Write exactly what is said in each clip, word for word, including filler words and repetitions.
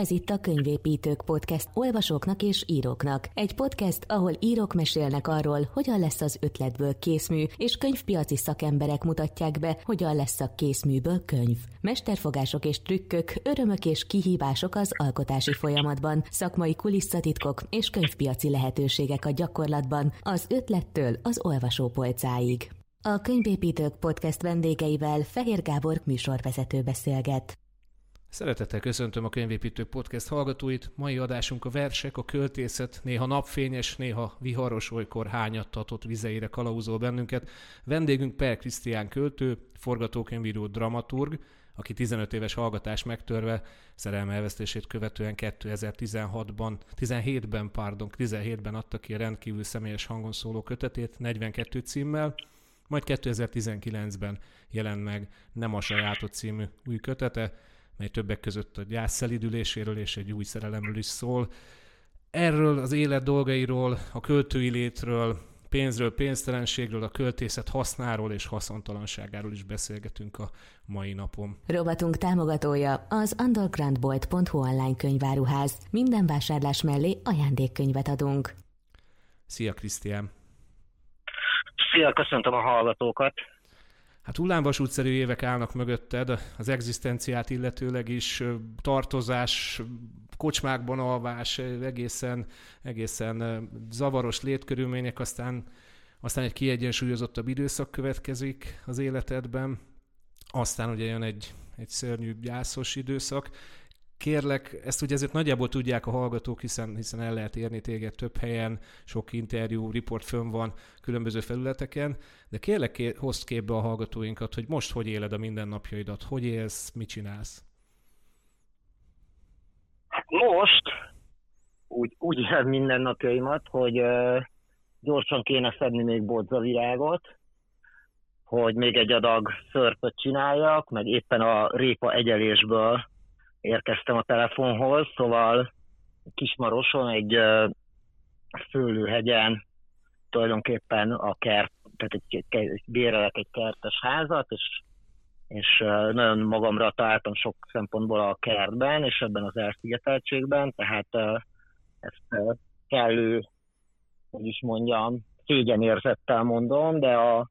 Ez itt a Könyvépítők Podcast olvasóknak és íróknak. Egy podcast, ahol írók mesélnek arról, hogyan lesz az ötletből készmű, és könyvpiaci szakemberek mutatják be, hogyan lesz a készműből könyv. Mesterfogások és trükkök, örömök és kihívások az alkotási folyamatban, szakmai kulisszatitkok és könyvpiaci lehetőségek a gyakorlatban, az ötlettől az olvasópolcáig. A Könyvépítők Podcast vendégeivel Fehér Gábor műsorvezető beszélget. Szeretettel köszöntöm a Könyvépítők Podcast hallgatóit. Mai adásunk a versek, a költészet, néha napfényes, néha viharos, olykor hányattatott vizeire kalauzol bennünket. Vendégünk Pér Krisztián költő, forgatókönyvíró, dramaturg, aki tizenöt éves hallgatás megtörve szerelme elvesztését követően kétezer-tizenhatban, tizenhétben, pardon, tizenhétben adta ki a rendkívül személyes hangon szóló kötetét negyvenkettő címmel, majd kétezer-tizenkilencben jelent meg Nem a sajátot című új kötete, mely többek között a gyász szelidüléséről és egy új szerelemről is szól. Erről az élet dolgairól, a költői létről, pénzről, pénztelenségről, a költészet hasznáról és haszontalanságáról is beszélgetünk a mai napon. Rovatunk támogatója az undergroundbold pont hu online könyváruház. Minden vásárlás mellé ajándékkönyvet adunk. Szia, Krisztián! Szia, köszöntöm a hallgatókat! Hát hullámvasútszerű évek állnak mögötted, az egzisztenciát illetőleg is, tartozás, kocsmákban alvás, egészen, egészen zavaros létkörülmények, aztán, aztán egy kiegyensúlyozottabb időszak következik az életedben, aztán ugye jön egy, egy szörnyű gyászos időszak. Kérlek, ezt ugye ezért nagyjából tudják a hallgatók, hiszen, hiszen el lehet érni téged több helyen, sok interjú, riport fönn van különböző felületeken, de kérlek, hozd képbe a hallgatóinkat, hogy most hogy éled a mindennapjaidat, hogy élsz, mit csinálsz? Most úgy, úgy élem mindennapjaimat, hogy uh, gyorsan kéne szedni még bodzavirágot, hogy még egy adag szörpöt csináljak, meg éppen a répa egyelésből érkeztem a telefonhoz, szóval Kismaroson, egy szőlőhegyen tulajdonképpen a kert, tehát egy, egy, bérelek egy kertes házat, és, és nagyon magamra találtam sok szempontból a kertben, és ebben az elszigeteltségben, tehát ezt kellő, hogy is mondjam, szégyenérzettel mondom, de, a,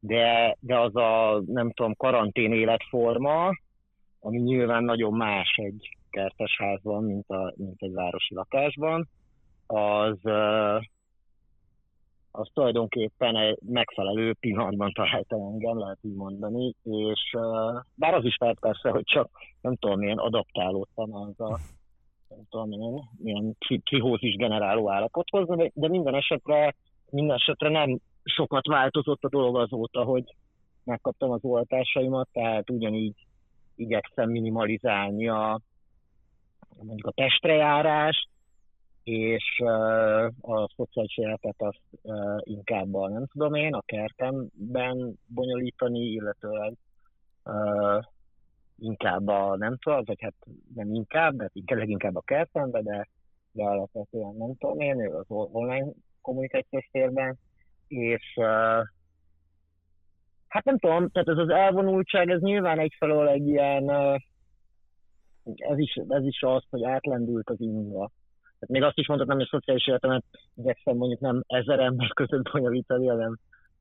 de, de az a, nem tudom, karantén életforma, ami nyilván nagyon más egy kertesházban, mint, a, mint egy városi lakásban, az, az tulajdonképpen egy megfelelő pillanatban találtam engem, lehet így mondani, és bár az is lehet persze, hogy csak nem tudom, milyen adaptálódtam az a nem tudom, milyen, milyen pszichózis generáló állapothoz, de, de minden esetre, minden esetre nem sokat változott a dolog azóta, hogy megkaptam az oltásaimat, tehát ugyanígy igyekszem minimalizálni a, mondjuk a testrejárást, és uh, a szociális életet azt uh, inkább a, nem tudom én, a kertemben bonyolítani, illetőleg uh, inkább a, nem tudom, vagy hát nem inkább, de inkább, leginkább a kertemben, de, de alapvetően nem tudom én, az online kommunikációs térben, és uh, hát nem tudom, tehát ez az elvonultság, ez nyilván egyfelől egy ilyen, ez is, ez is az, hogy átlendült az inga. Tehát még azt is mondhatnám, hogy a szociális életemet igyekszem mondjuk nem ezer ember között bonyolítani, hanem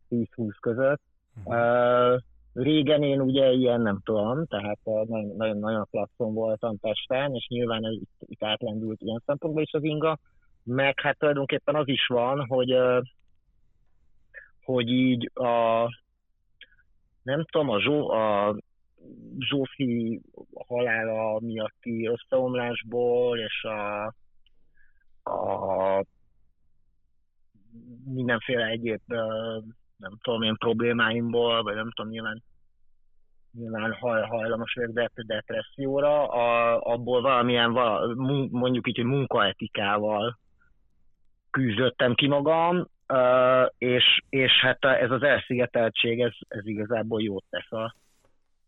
tíz-húsz között. Uh, régen én ugye ilyen nem tudom, tehát nagyon-nagyon klasszon voltam Pesten, és nyilván ez itt, itt átlendült ilyen szempontból is az inga, meg hát tulajdonképpen az is van, hogy, hogy így a nem tudom, a, Zsó, a Zsófi halála miatti összeomlásból, és a, a mindenféle egyéb, nem tudom, ilyen problémáimból, vagy nem tudom, nyilván, nyilván haj, hajlamos vagyok depresszióra, a, abból valamilyen, vala, mondjuk így, hogy munkaetikával küzdöttem ki magam, Uh, és, és hát ez az elszigeteltség, ez, ez igazából jót tesz, a,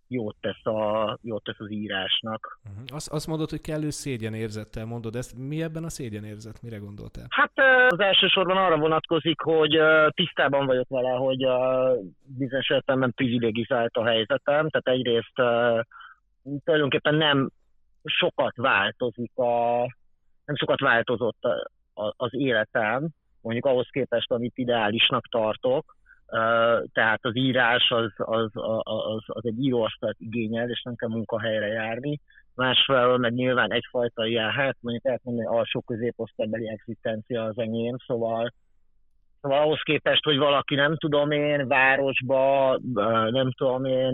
jót tesz, a, jót tesz az írásnak. Uh-huh. Azt, azt mondod, hogy kellő szégyenérzettel mondod ezt. Mi ebben a szégyenérzet? Mire gondoltál? Hát az elsősorban arra vonatkozik, hogy tisztában vagyok vele, hogy bizonyos értelemben privilegizált a helyzetem, tehát egyrészt tulajdonképpen nem sokat változik a, nem sokat változott az életem, mondjuk ahhoz képest, amit ideálisnak tartok. Tehát az írás az, az, az, az egy íróasztalt igényel, és nem kell munkahelyre járni. Másfelől meg nyilván egyfajta ilyen, hát mondjuk lehet mondani, alsó középosztálybeli egzisztencia az enyém, szóval, szóval ahhoz képest, hogy valaki nem tudom én, városba, nem tudom én,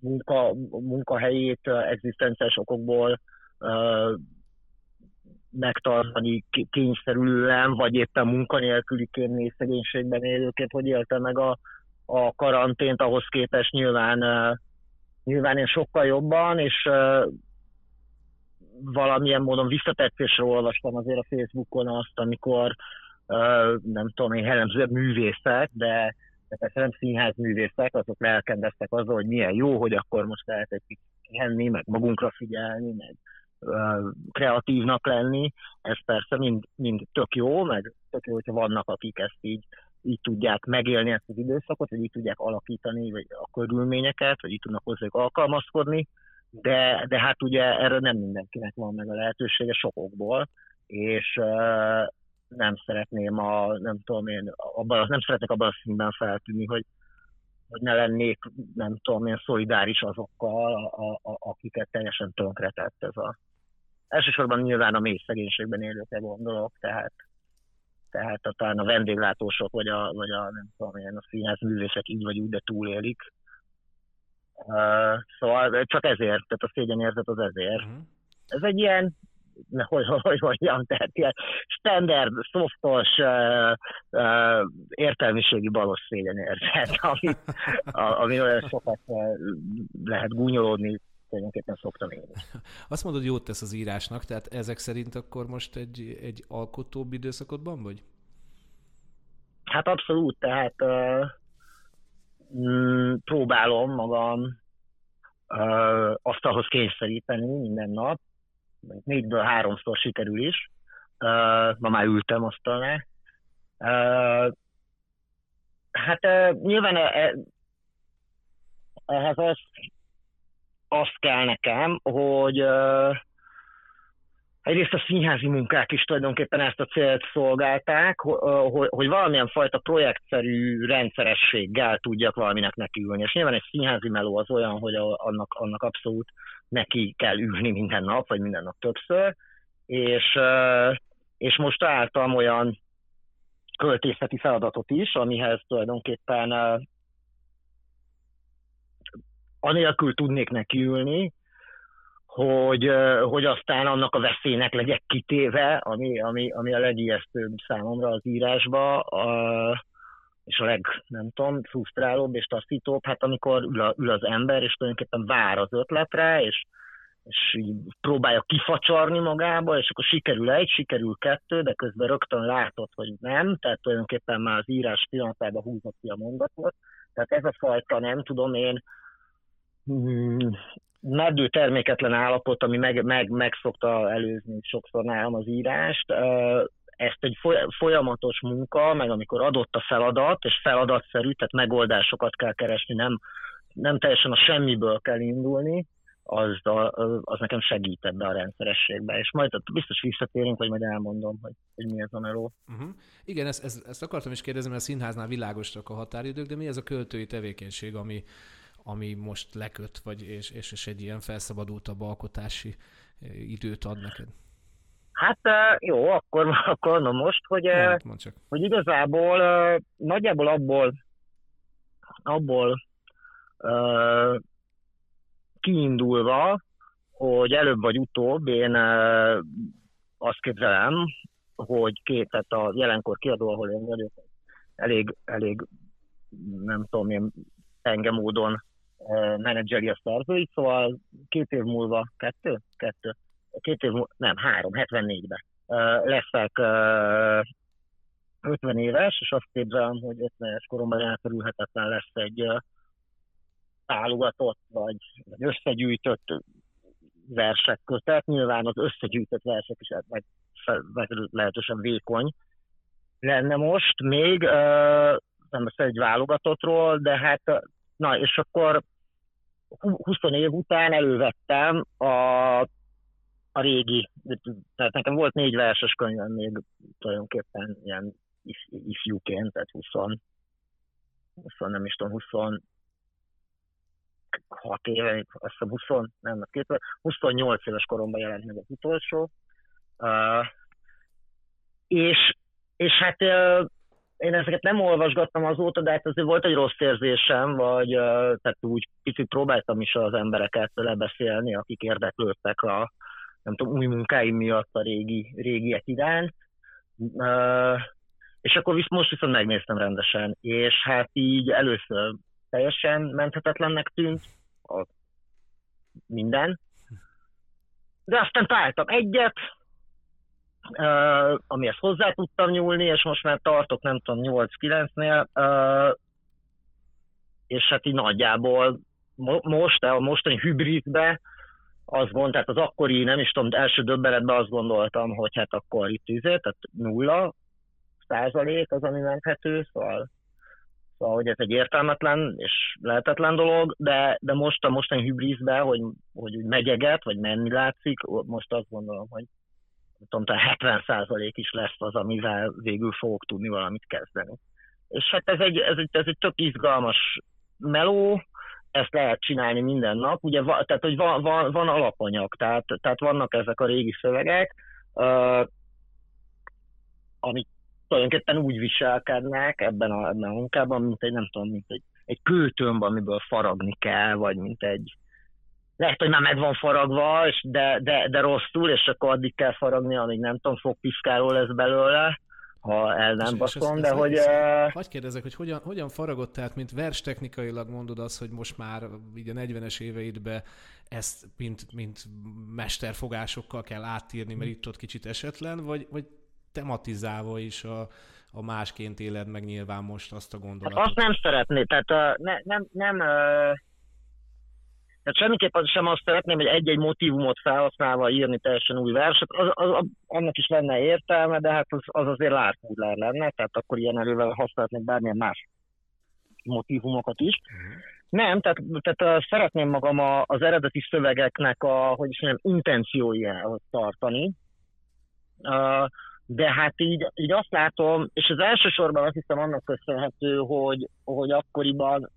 munka, munkahelyét egzisztenciás okokból megtartani kényszerülően, vagy éppen munkanélküliként, és szegénységben élőként, hogy élte meg a, a karantént, ahhoz képest nyilván, nyilván én sokkal jobban, és valamilyen módon visszatetszésre olvastam azért a Facebookon azt, amikor nem tudom én, jellemzően művészek, de, de persze nem színházművészek, azok lelkendeztek azzal, hogy milyen jó, hogy akkor most lehet egy pihenni, meg magunkra figyelni, meg kreatívnak lenni, ez persze mind, mind tök jó, meg tök jó, hogyha vannak, akik ezt így, így tudják megélni ezt az időszakot, vagy így tudják alakítani vagy a körülményeket, vagy így tudnak hozzájuk alkalmazkodni, de, de hát ugye erre nem mindenkinek van meg a lehetősége sokokból, és uh, nem szeretném a, nem tudom én, abban, nem szeretnék abban a színben feltűnni, hogy hogy ne lennék, nem tudom én, szolidáris azokkal, a, a, a, akiket teljesen tönkretett ez a... Elsősorban nyilván a mély szegénységben élőkre gondolok, tehát, tehát talán a vendéglátósok, vagy a, vagy a nem tudom én, a színházművészek így vagy úgy, de túlélik. Uh, szóval csak ezért, tehát a szégyenérzet az ezért. Uh-huh. Ez egy ilyen, hogy hogy mondjam, tehát ilyen standard, szoftos, uh, uh, értelmiségi balos szégyenérzet, amit, ami olyan sokat lehet gúnyolódni, tulajdonképpen szoktam én. Azt mondod, jót tesz az írásnak, tehát ezek szerint akkor most egy, egy alkotóbb időszakodban vagy? Hát abszolút, tehát uh, m- próbálom magam uh, asztalhoz kényszeríteni minden nap, négyből háromszor sikerül is. Uh, ma már ültem asztalnál. Uh, hát uh, nyilván eh, ehhez az, az kell nekem, hogy uh, egyrészt a színházi munkák is tulajdonképpen ezt a célt szolgálták, hogy, hogy valamilyen fajta projektszerű rendszerességgel tudjak valaminek nekiülni. És nyilván egy színházi meló az olyan, hogy annak, annak abszolút neki kell ülni minden nap, vagy minden nap többször, és, és most találtam olyan költészeti feladatot is, amihez tulajdonképpen anélkül tudnék nekiülni, hogy, hogy aztán annak a veszélynek legyek kitéve, ami, ami, ami a legijesztőbb számomra az írásba, a, és a leg, nem tudom, frusztrálóbb és taszítóbb, hát amikor ül, a, ül az ember, és tulajdonképpen vár az ötletre, és, és így próbálja kifacsarni magába, és akkor sikerül egy, sikerül kettő, de közben rögtön látod, hogy nem, tehát tulajdonképpen már az írás pillanatában húzott ki a mondatot, tehát ez a fajta, nem tudom én, hmm, meddő terméketlen állapot, ami meg, meg, meg szokta előzni sokszor nálam az írást. Ezt egy folyamatos munka, meg amikor adott a feladat, és feladatszerű, tehát megoldásokat kell keresni, nem, nem teljesen a semmiből kell indulni, az, az nekem segít ebbe a rendszerességbe. És majd biztos visszatérünk, vagy majd elmondom, hogy, hogy mi ez a meló. Uh-huh. Igen, ezt, ezt, ezt akartam is kérdezni, mert a színháznál világosak a határidők, de mi ez a költői tevékenység, ami ami most leköt, vagy, és, és, és egy ilyen felszabadultabb alkotási időt ad neked? Hát jó, akkor, akkor na most, hogy, nem, hogy igazából nagyjából abból, abból uh, kiindulva, hogy előbb vagy utóbb én uh, azt képzelem, hogy két, tehát a Jelenkor kiadó, ahol én vagyok, elég, elég, nem tudom én, penge módon menedzseli a szerzőit, szóval két év múlva, kettő? Kettő. Két év múlva, nem, három, hetvennégyben leszek ötven éves, és azt képzelem, hogy ötven éves koromban elkerülhetetlen lesz egy tálogatott, vagy összegyűjtött versek kötet. Nyilván az összegyűjtött versek is lehetősen vékony lenne most még, nem lesz egy válogatottról, de hát, na és akkor húsz év után elővettem a, a régi, tehát nekem volt négy verses könyvem még tulajdonképpen ilyen if, ifjúként, tehát húsz, húsz, nem is tudom, huszonhat éve, azt a húsz, nem, huszonnyolc éves koromban jelent meg az utolsó. Uh, és, és hát uh, én ezeket nem olvasgattam azóta, de hát azért volt egy rossz érzésem, vagy uh, tehát úgy picit próbáltam is az embereket lebeszélni, akik érdeklődtek a nem tudom, új munkáim miatt a régi, régiek iránt. Uh, és akkor visz, most viszont megnéztem rendesen, és hát így először teljesen menthetetlennek tűnt a minden. De aztán találtam egyet, Uh, amihez hozzá tudtam nyúlni, és most már tartok, nem tudom, nyolc-kilencnél, uh, és hát így nagyjából mo- most, a mostani hübridbe azt gondoltam, tehát az akkori, nem is tudom, első döbbenetben azt gondoltam, hogy hát akkor itt izé, tehát nulla százalék az, ami menthető, szóval, szóval hogy ez egy értelmetlen és lehetetlen dolog, de, de most a mostani hübridben, hogy, hogy úgy megyeget, vagy menni látszik, most azt gondolom, hogy tudom, tehát hetven százalék is lesz az, amivel végül fogok tudni valamit kezdeni. És hát ez egy, ez egy, ez egy tök izgalmas meló, ezt lehet csinálni minden nap, ugye, tehát hogy van, van, van alapanyag, tehát, tehát vannak ezek a régi szövegek, uh, amik tulajdonképpen úgy viselkednek ebben a, ebben a munkában, mint egy, nem tudom, mint egy, egy kőtömb, amiből faragni kell, vagy mint egy lehet, hogy már meg van faragva, és de, de, de rosszul, és akkor addig kell faragni, amíg nem tudom, fogpiszkáló lesz belőle, ha el nem baszom, de ez hogy... E... Hadd kérdezek, hogy hogyan, hogyan faragod, tehát mint verstechnikailag mondod azt, hogy most már így a negyvenes éveidben ezt mint, mint mesterfogásokkal kell átírni, mert itt ott kicsit esetlen, vagy, vagy tematizálva is a, a másként éled meg nyilván most azt a gondolatot? Hát azt nem szeretné, tehát ne, nem... nem Tehát semmiképpen sem azt szeretném, hogy egy-egy motívumot felhasználva írni teljesen új verset, az, az, az, annak is lenne értelme, de hát az, az azért lárpúdlár lenne, tehát akkor ilyen erővel használhatnék bármilyen más motívumokat is. Nem, tehát, tehát szeretném magam az eredeti szövegeknek a, hogy is mondjam, intenciójához tartani, de hát így, így azt látom, és az elsősorban azt hiszem annak köszönhető, hogy, hogy akkoriban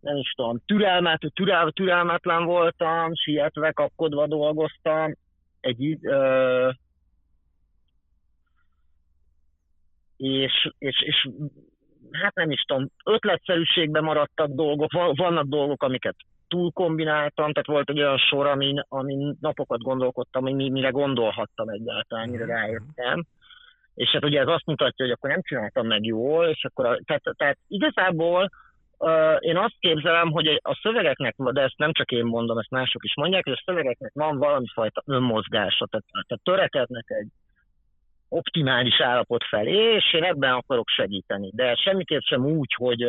nem is tudom, türelmet, türel, türelmetlen voltam, sietve, kapkodva dolgoztam, egy, ö, és, és, és hát nem is tudom, ötletszerűségben maradtak dolgok, vannak dolgok, amiket túlkombináltam, tehát volt egy olyan sor, amin, amin napokat gondolkodtam, amin, mire gondolhattam egyáltalán, mire rájöttem. És hát ugye ez azt mutatja, hogy akkor nem csináltam meg jól, és akkor, a, tehát, tehát igazából én azt képzelem, hogy a szövegeknek, de ezt nem csak én mondom, ezt mások is mondják, hogy a szövegeknek van valami fajta önmozgása, tehát, tehát törekednek egy optimális állapot felé, és én ebben akarok segíteni. De semmiképp sem úgy, hogy,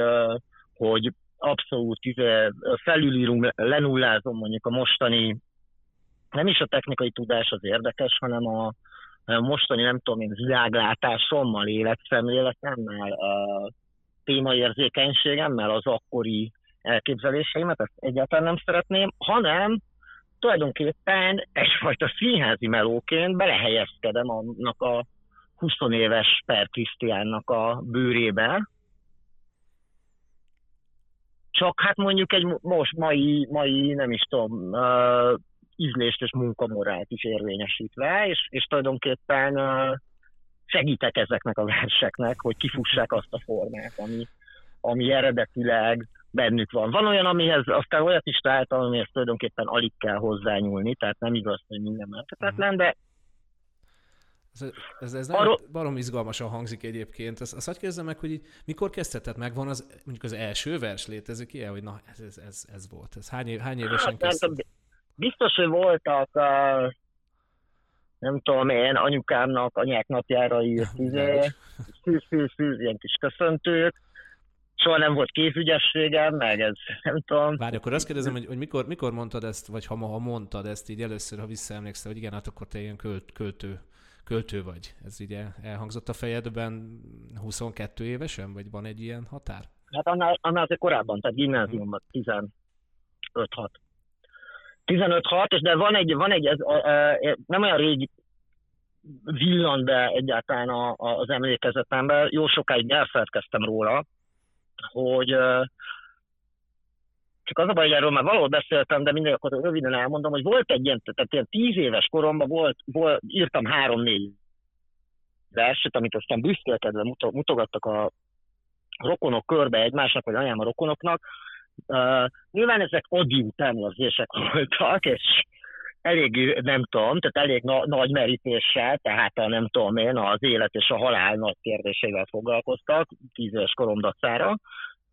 hogy abszolút felülírunk, lenullázom mondjuk a mostani, nem is a technikai tudás az érdekes, hanem a, a mostani, nem tudom én, világlátásommal, életszemléletemmel, témaérzékenységemmel az akkori elképzeléseimet, ezt egyáltalán nem szeretném, hanem tulajdonképpen egyfajta színházi melóként belehelyezkedem annak a húsz éves Pér Krisztiánnak a bőrébe. Csak hát mondjuk egy most mai, mai nem is tudom, uh, ízlést és munkamorált is érvényesítve, és, és tulajdonképpen uh, segítek ezeknek a verseknek, hogy kifussák azt a formát, ami, ami eredetileg bennük van. Van olyan, amihez aztán olyat is találtam, amihez tulajdonképpen alig kell hozzányúlni, tehát nem igaz, hogy minden menthetetlen, de... Ez, ez, ez Arról... barom izgalmasan hangzik egyébként. Azt, azt hadd kérdezem meg, hogy így, mikor kezdheted meg? Van az, mondjuk az első vers, létezik ilyen, hogy na, ez, ez, ez, ez volt. Ez hány, év, hány évesen kezdted? Biztos, hogy voltak... Uh... nem tudom én, anyukámnak, anyák napjára írt szűz-szűz-szűz, ilyen kis köszöntők. Soha nem volt kézügyességem, meg ez nem tudom. Várj, akkor azt kérdezem, hogy, hogy mikor, mikor mondtad ezt, vagy ha ma mondtad ezt így először, ha visszaemlékszel, hogy igen, hát akkor te ilyen költ, költő, költő vagy. Ez így elhangzott a fejedben huszonkettő évesen, vagy van egy ilyen határ? Hát annál, annál azért korábban, tehát gimnáziumban, tizen, öt hat. tizenöt hat, de van egy, van egy ez, nem olyan rég villan be egyáltalán az emlékezetemben, jó sokáig elfeledkeztem róla, hogy csak az a baj, hogy erről már valahol beszéltem, de mindig akkor röviden elmondom, hogy volt egy ilyen, tehát ilyen tíz éves koromban volt, volt írtam három-négy verset, amit aztán büszkélkedve mutogattak a rokonok körbe egymásnak, vagy anyám a rokonoknak. Uh, nyilván ezek adi utánérzések voltak, és elég, nem tudom, tehát elég na- nagy merítéssel, tehát a nem tudom én, az élet és a halál nagy kérdéseivel foglalkoztak, tíz éves korom dacára,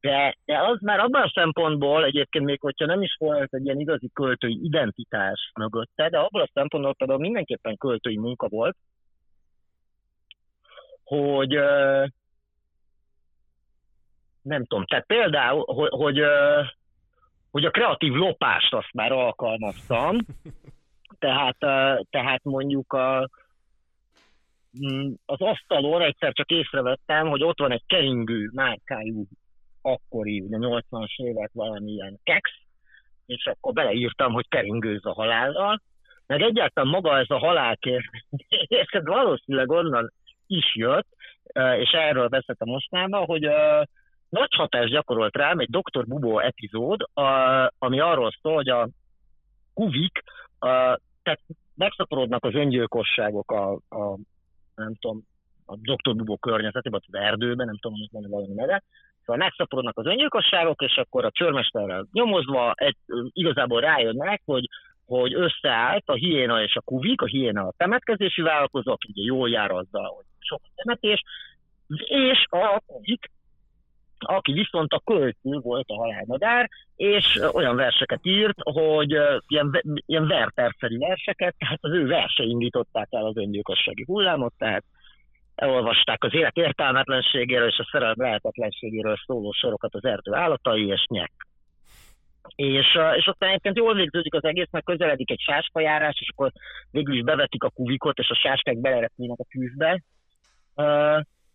de, de az már abban a szempontból egyébként még, hogyha nem is volt egy ilyen igazi költői identitás mögötte, de abban a szempontból például mindenképpen költői munka volt, hogy uh, nem tudom, tehát például, hogy, hogy, hogy a kreatív lopást azt már alkalmaztam, tehát, tehát mondjuk a, az asztalon egyszer csak észrevettem, hogy ott van egy keringő márkájú, akkori, ugye nyolcvanas évek valamilyen keks, és akkor beleírtam, hogy keringőz a halállal, meg egyáltalán maga ez a halálkérdés, és ez valószínűleg onnan is jött, és erről beszéltem mostanában, hogy nagy hatást gyakorolt rám egy doktor Bubó epizód, a, ami arról szól, hogy a kuvik, a, tehát megszaporodnak az öngyilkosságok a, a nem tudom, a doktor Bubó környezetében, az erdőben, nem tudom, hogy van valami neve, szóval megszaporodnak az öngyilkosságok, és akkor a csőrmesterrel nyomozva egy, igazából rájönnek, hogy, hogy összeállt a hiéna és a kuvik, a hiéna a temetkezési vállalkozó, aki ugye jól jár azzal, hogy sok temetés, és a kuvik, aki viszont a költő volt a halálmadár, és olyan verseket írt, hogy ilyen, ilyen verperszerű verseket, tehát az ő versei indították el az öngyilkossági hullámot, tehát elolvasták az élet értelmetlenségéről és a szerelem lehetetlenségéről szóló sorokat az erdő állatai, és nyek. És, és aztán egyébként jól végződik az egész, mert közeledik egy sáskajárás, és akkor végül is bevetik a kuvikot, és a sáskák belerepülnek a tűzbe.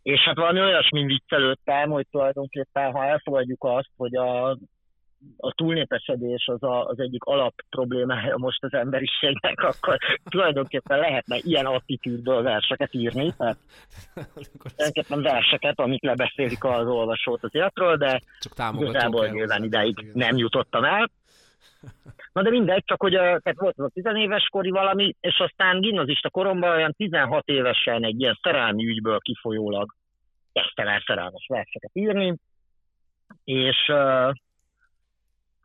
És hát valami olyasmi viccelődtem, hogy tulajdonképpen, ha elfogadjuk azt, hogy a, a túlnépesedés az, a, az egyik alap problémája most az emberiségnek, akkor tulajdonképpen lehetne ilyen attitűdből verseket írni. Tehát tulajdonképpen verseket, amik lebeszélik az olvasót az életről, de igazából nyilván ideig nem jutottam el. Na de mindegy, csak hogy tehát volt az a tizenéves kori valami, és aztán gimnazista koromban olyan tizenhat évesen egy ilyen szerelmi ügyből kifolyólag kezdtem el szerelmes verseket írni, és,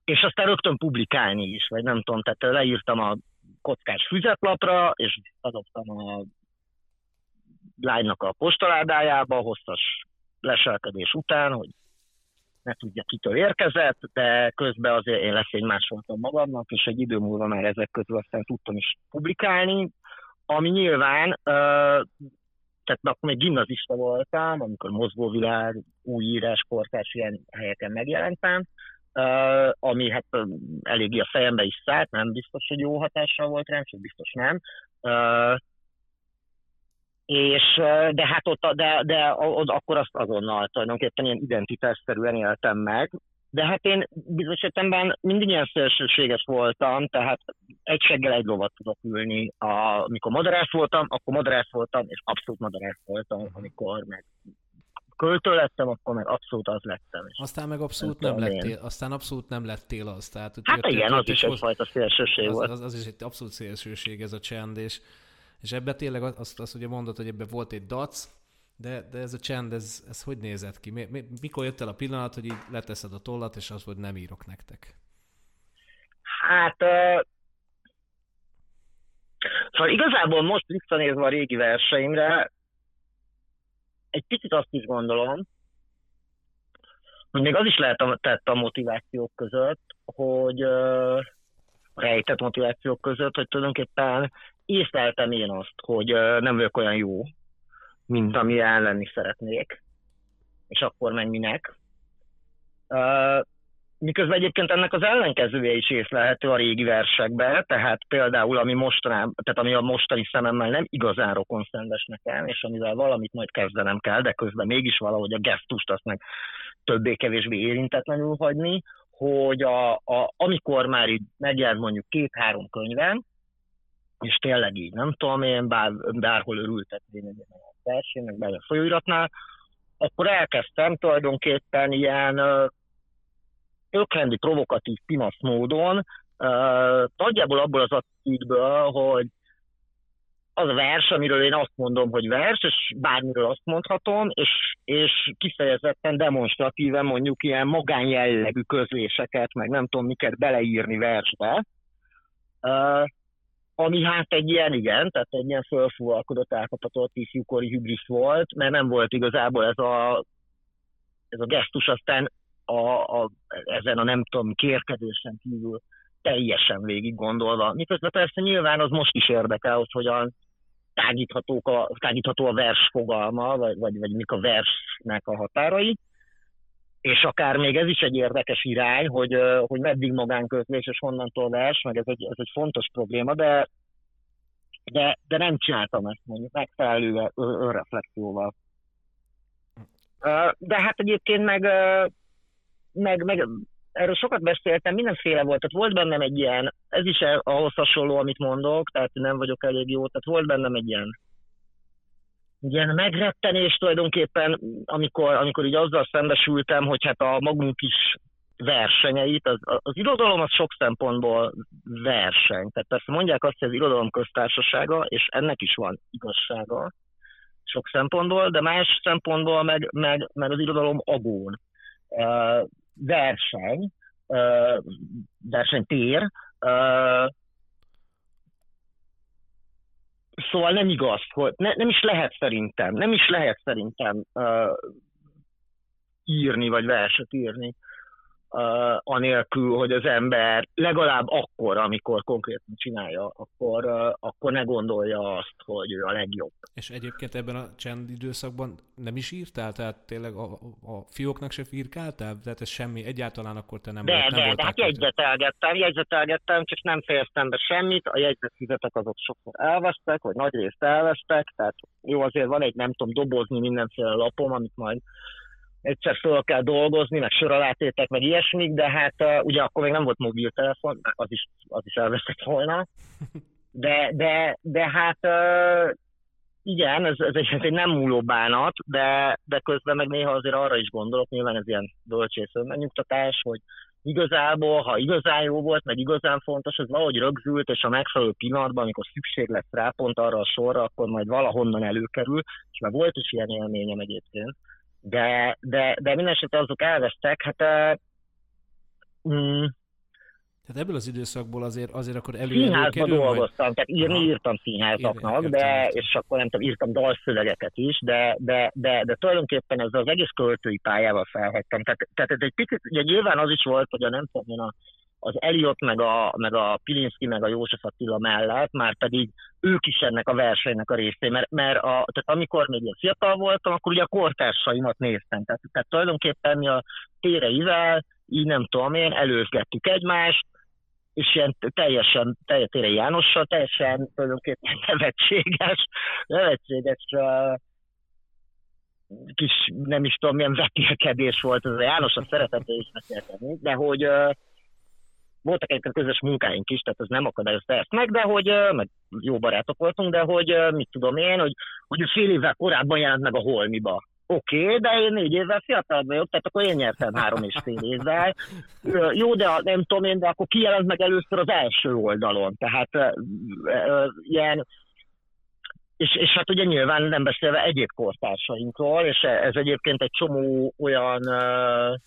és aztán rögtön publikálni is, vagy nem tudom, tehát leírtam a kockás füzetlapra, és adottam a lánynak a postaládájába hosszas leselkedés után, hogy ne tudja, kitől érkezett, de közben azért én leszénymásoltam magamnak, és egy idő múlva már ezek közül aztán tudtam is publikálni, ami nyilván, tehát akkor még gimnazista voltam, amikor Mozgóvilág, Új Írás, Kortárs, ilyen helyeken megjelentem, ami hát eléggé a fejembe is szállt, nem biztos, hogy jó hatással volt rám, csak biztos nem. És de hát ott, de, de ott, akkor azt azonnal tulajdonképpen ilyen identitásszerűen éltem meg. De hát én bizonyos értelemben mindig ilyen szélsőséges voltam, tehát egy seggel egy lovat tudok ülni. Amikor madarász voltam, akkor madarász voltam, és abszolút madarász voltam. Amikor meg költő lettem, akkor meg abszolút az lettem. Aztán meg abszolút nem, nem lettél, aztán abszolút nem lettél az. Tehát, hát igen, történt, az is egyfajta szélsőség az, volt. Az, az is egy abszolút szélsőség, ez a csend, és És ebben tényleg azt, azt ugye mondod, hogy ebben volt egy dac, de, de ez a csend, ez, ez hogy nézett ki? Mi, mi, mikor jött el a pillanat, hogy így leteszed a tollat, és azt, hogy nem írok nektek? Hát, uh, szóval igazából most visszanézve a régi verseimre, egy picit azt is gondolom, hogy még az is lehetett a motivációk között, hogy uh, rejtett motivációk között, hogy tulajdonképpen észleltem én azt, hogy nem vagyok olyan jó, mint amilyen lenni szeretnék, és akkor meg minek. Miközben egyébként ennek az ellenkezője is észlelhető a régi versekben, tehát például ami, mostanában, tehát ami a mostani szememmel nem igazán rokonszenves nekem, és amivel valamit majd kezdenem kell, de közben mégis valahogy a gesztust azt meg többé-kevésbé érintetlenül hagyni, hogy a, a, amikor már így megjelent mondjuk két-három könyven, és tényleg így, nem tudom én, bár, bárhol örültetni egy a versének, bár a folyóiratnál, akkor elkezdtem tulajdonképpen ilyen ökrendi, provokatív, pimasz módon, ö, nagyjából abból az attitűdből, hogy az a vers, amiről én azt mondom, hogy vers, és bármiről azt mondhatom, és, és kifejezetten demonstratíven mondjuk ilyen magánjellegű közléseket, meg nem tudom miket beleírni versbe, ö, ami hát egy ilyen, igen, tehát egy ilyen fölfúvalkodott, elkapatott ifjúkori hübrisz volt, mert nem volt igazából ez a, ez a gesztus, aztán A, a, ezen a nem tudom kérkedésen kívül teljesen végig gondolva. Miközben persze nyilván az most is érdekel, hogy hogyan tágíthatók a, tágítható a vers fogalma, vagy, vagy, vagy mik a versnek a határai. És akár még ez is egy érdekes irány, hogy, hogy meddig magánközlés és honnantól vers, meg ez egy, ez egy fontos probléma, de, de, de nem csináltam ezt mondjuk megfelelő önreflexióval. De hát egyébként meg Meg, meg erről sokat beszéltem, mindenféle volt, tehát volt bennem egy ilyen, ez is ahhoz hasonló, amit mondok, tehát nem vagyok elég jó, tehát volt bennem egy ilyen, ilyen megrettenés tulajdonképpen, amikor, amikor így azzal szembesültem, hogy hát a magunk is versenyeit, az, az irodalom az sok szempontból verseny, tehát persze mondják azt, hogy az irodalom köztársasága, és ennek is van igazsága sok szempontból, de más szempontból meg, meg, meg az irodalom agón. Uh, verseny, uh, versenytér. Uh, szóval nem igaz, hogy ne, nem is lehet szerintem, nem is lehet szerintem uh, írni, vagy verset írni, uh, anélkül, hogy az ember legalább akkor, amikor konkrétan csinálja, akkor, uh, akkor ne gondolja azt, hogy ő a legjobb. És egyébként ebben a csend időszakban nem is írtál? Tehát tényleg a, a fióknak se firkáltál? Tehát ez semmi, egyáltalán akkor te nem de, volt, nem de, voltál? De, de, hát jegyzetelgettem, jegyzetelgettem, csak nem fejeztem be semmit, a jegyzetfizetek azok sokszor elvesztek, vagy nagy részt elvesztek, tehát jó, azért van egy, nem tudom, dobozni mindenféle lapom, amit majd egyszer föl kell dolgozni, meg sor alá tétek, meg ilyesmik, de hát uh, ugye akkor még nem volt mobiltelefon, az is, az is elveszett volna, de, de, de hát uh, igen, ez, ez, egy, ez egy nem múló bánat, de, de közben meg néha azért arra is gondolok, nyilván ez ilyen bölcsész önnyugtatás, hogy igazából, ha igazán jó volt, meg igazán fontos, ez valahogy rögzült, és a megfelelő pillanatban, amikor szükség lesz rá pont arra a sorra, akkor majd valahonnan előkerül, és már volt is ilyen élményem egyébként, De, de, de minden esetre azok elvesztek, hát... Uh, mm, tehát ebből az időszakból azért, azért akkor előkerül... Színházba dolgoztam, vagy... tehát írni aha, írtam színházaknak, írtam, de, írtam. És akkor nem tudom, írtam dalszövegeket is, de, de, de, de tulajdonképpen ezzel az egész költői pályával felhagytam. Tehát, tehát ez egy picit, ugye nyilván az is volt, hogy a nem tudom, az Eliot, meg a, meg a Pilinszky, meg a József Attila mellett, már pedig ők is ennek a versenynek a részén, mert, mert a, tehát amikor még ilyen fiatal voltam, akkor ugye a kortársaimat néztem, tehát, tehát tulajdonképpen mi a téreivel, így nem tudom én, előzgettük egymást, és ilyen teljesen, teljesen Térei Jánossal, teljesen tulajdonképpen nevetséges, nevetséges kis, nem is tudom, milyen vetélkedés volt ez a János, a szeretető is vetélkedni, de hogy voltak egyébként közös munkáink is, tehát ez nem akadályozta ezt meg, de hogy, meg jó barátok voltunk, de hogy mit tudom én, hogy, hogy fél évvel korábban jelent meg a Holmiba. Oké, okay, de én négy évvel fiatalabb vagyok, tehát akkor én nyertem három és fél évvel. Jó, de nem tudom én, de akkor ki jelent meg először az első oldalon. Tehát e, e, ilyen, és, és hát ugye nyilván nem beszélve egyéb kortársainkról, és ez egyébként egy csomó olyan... E,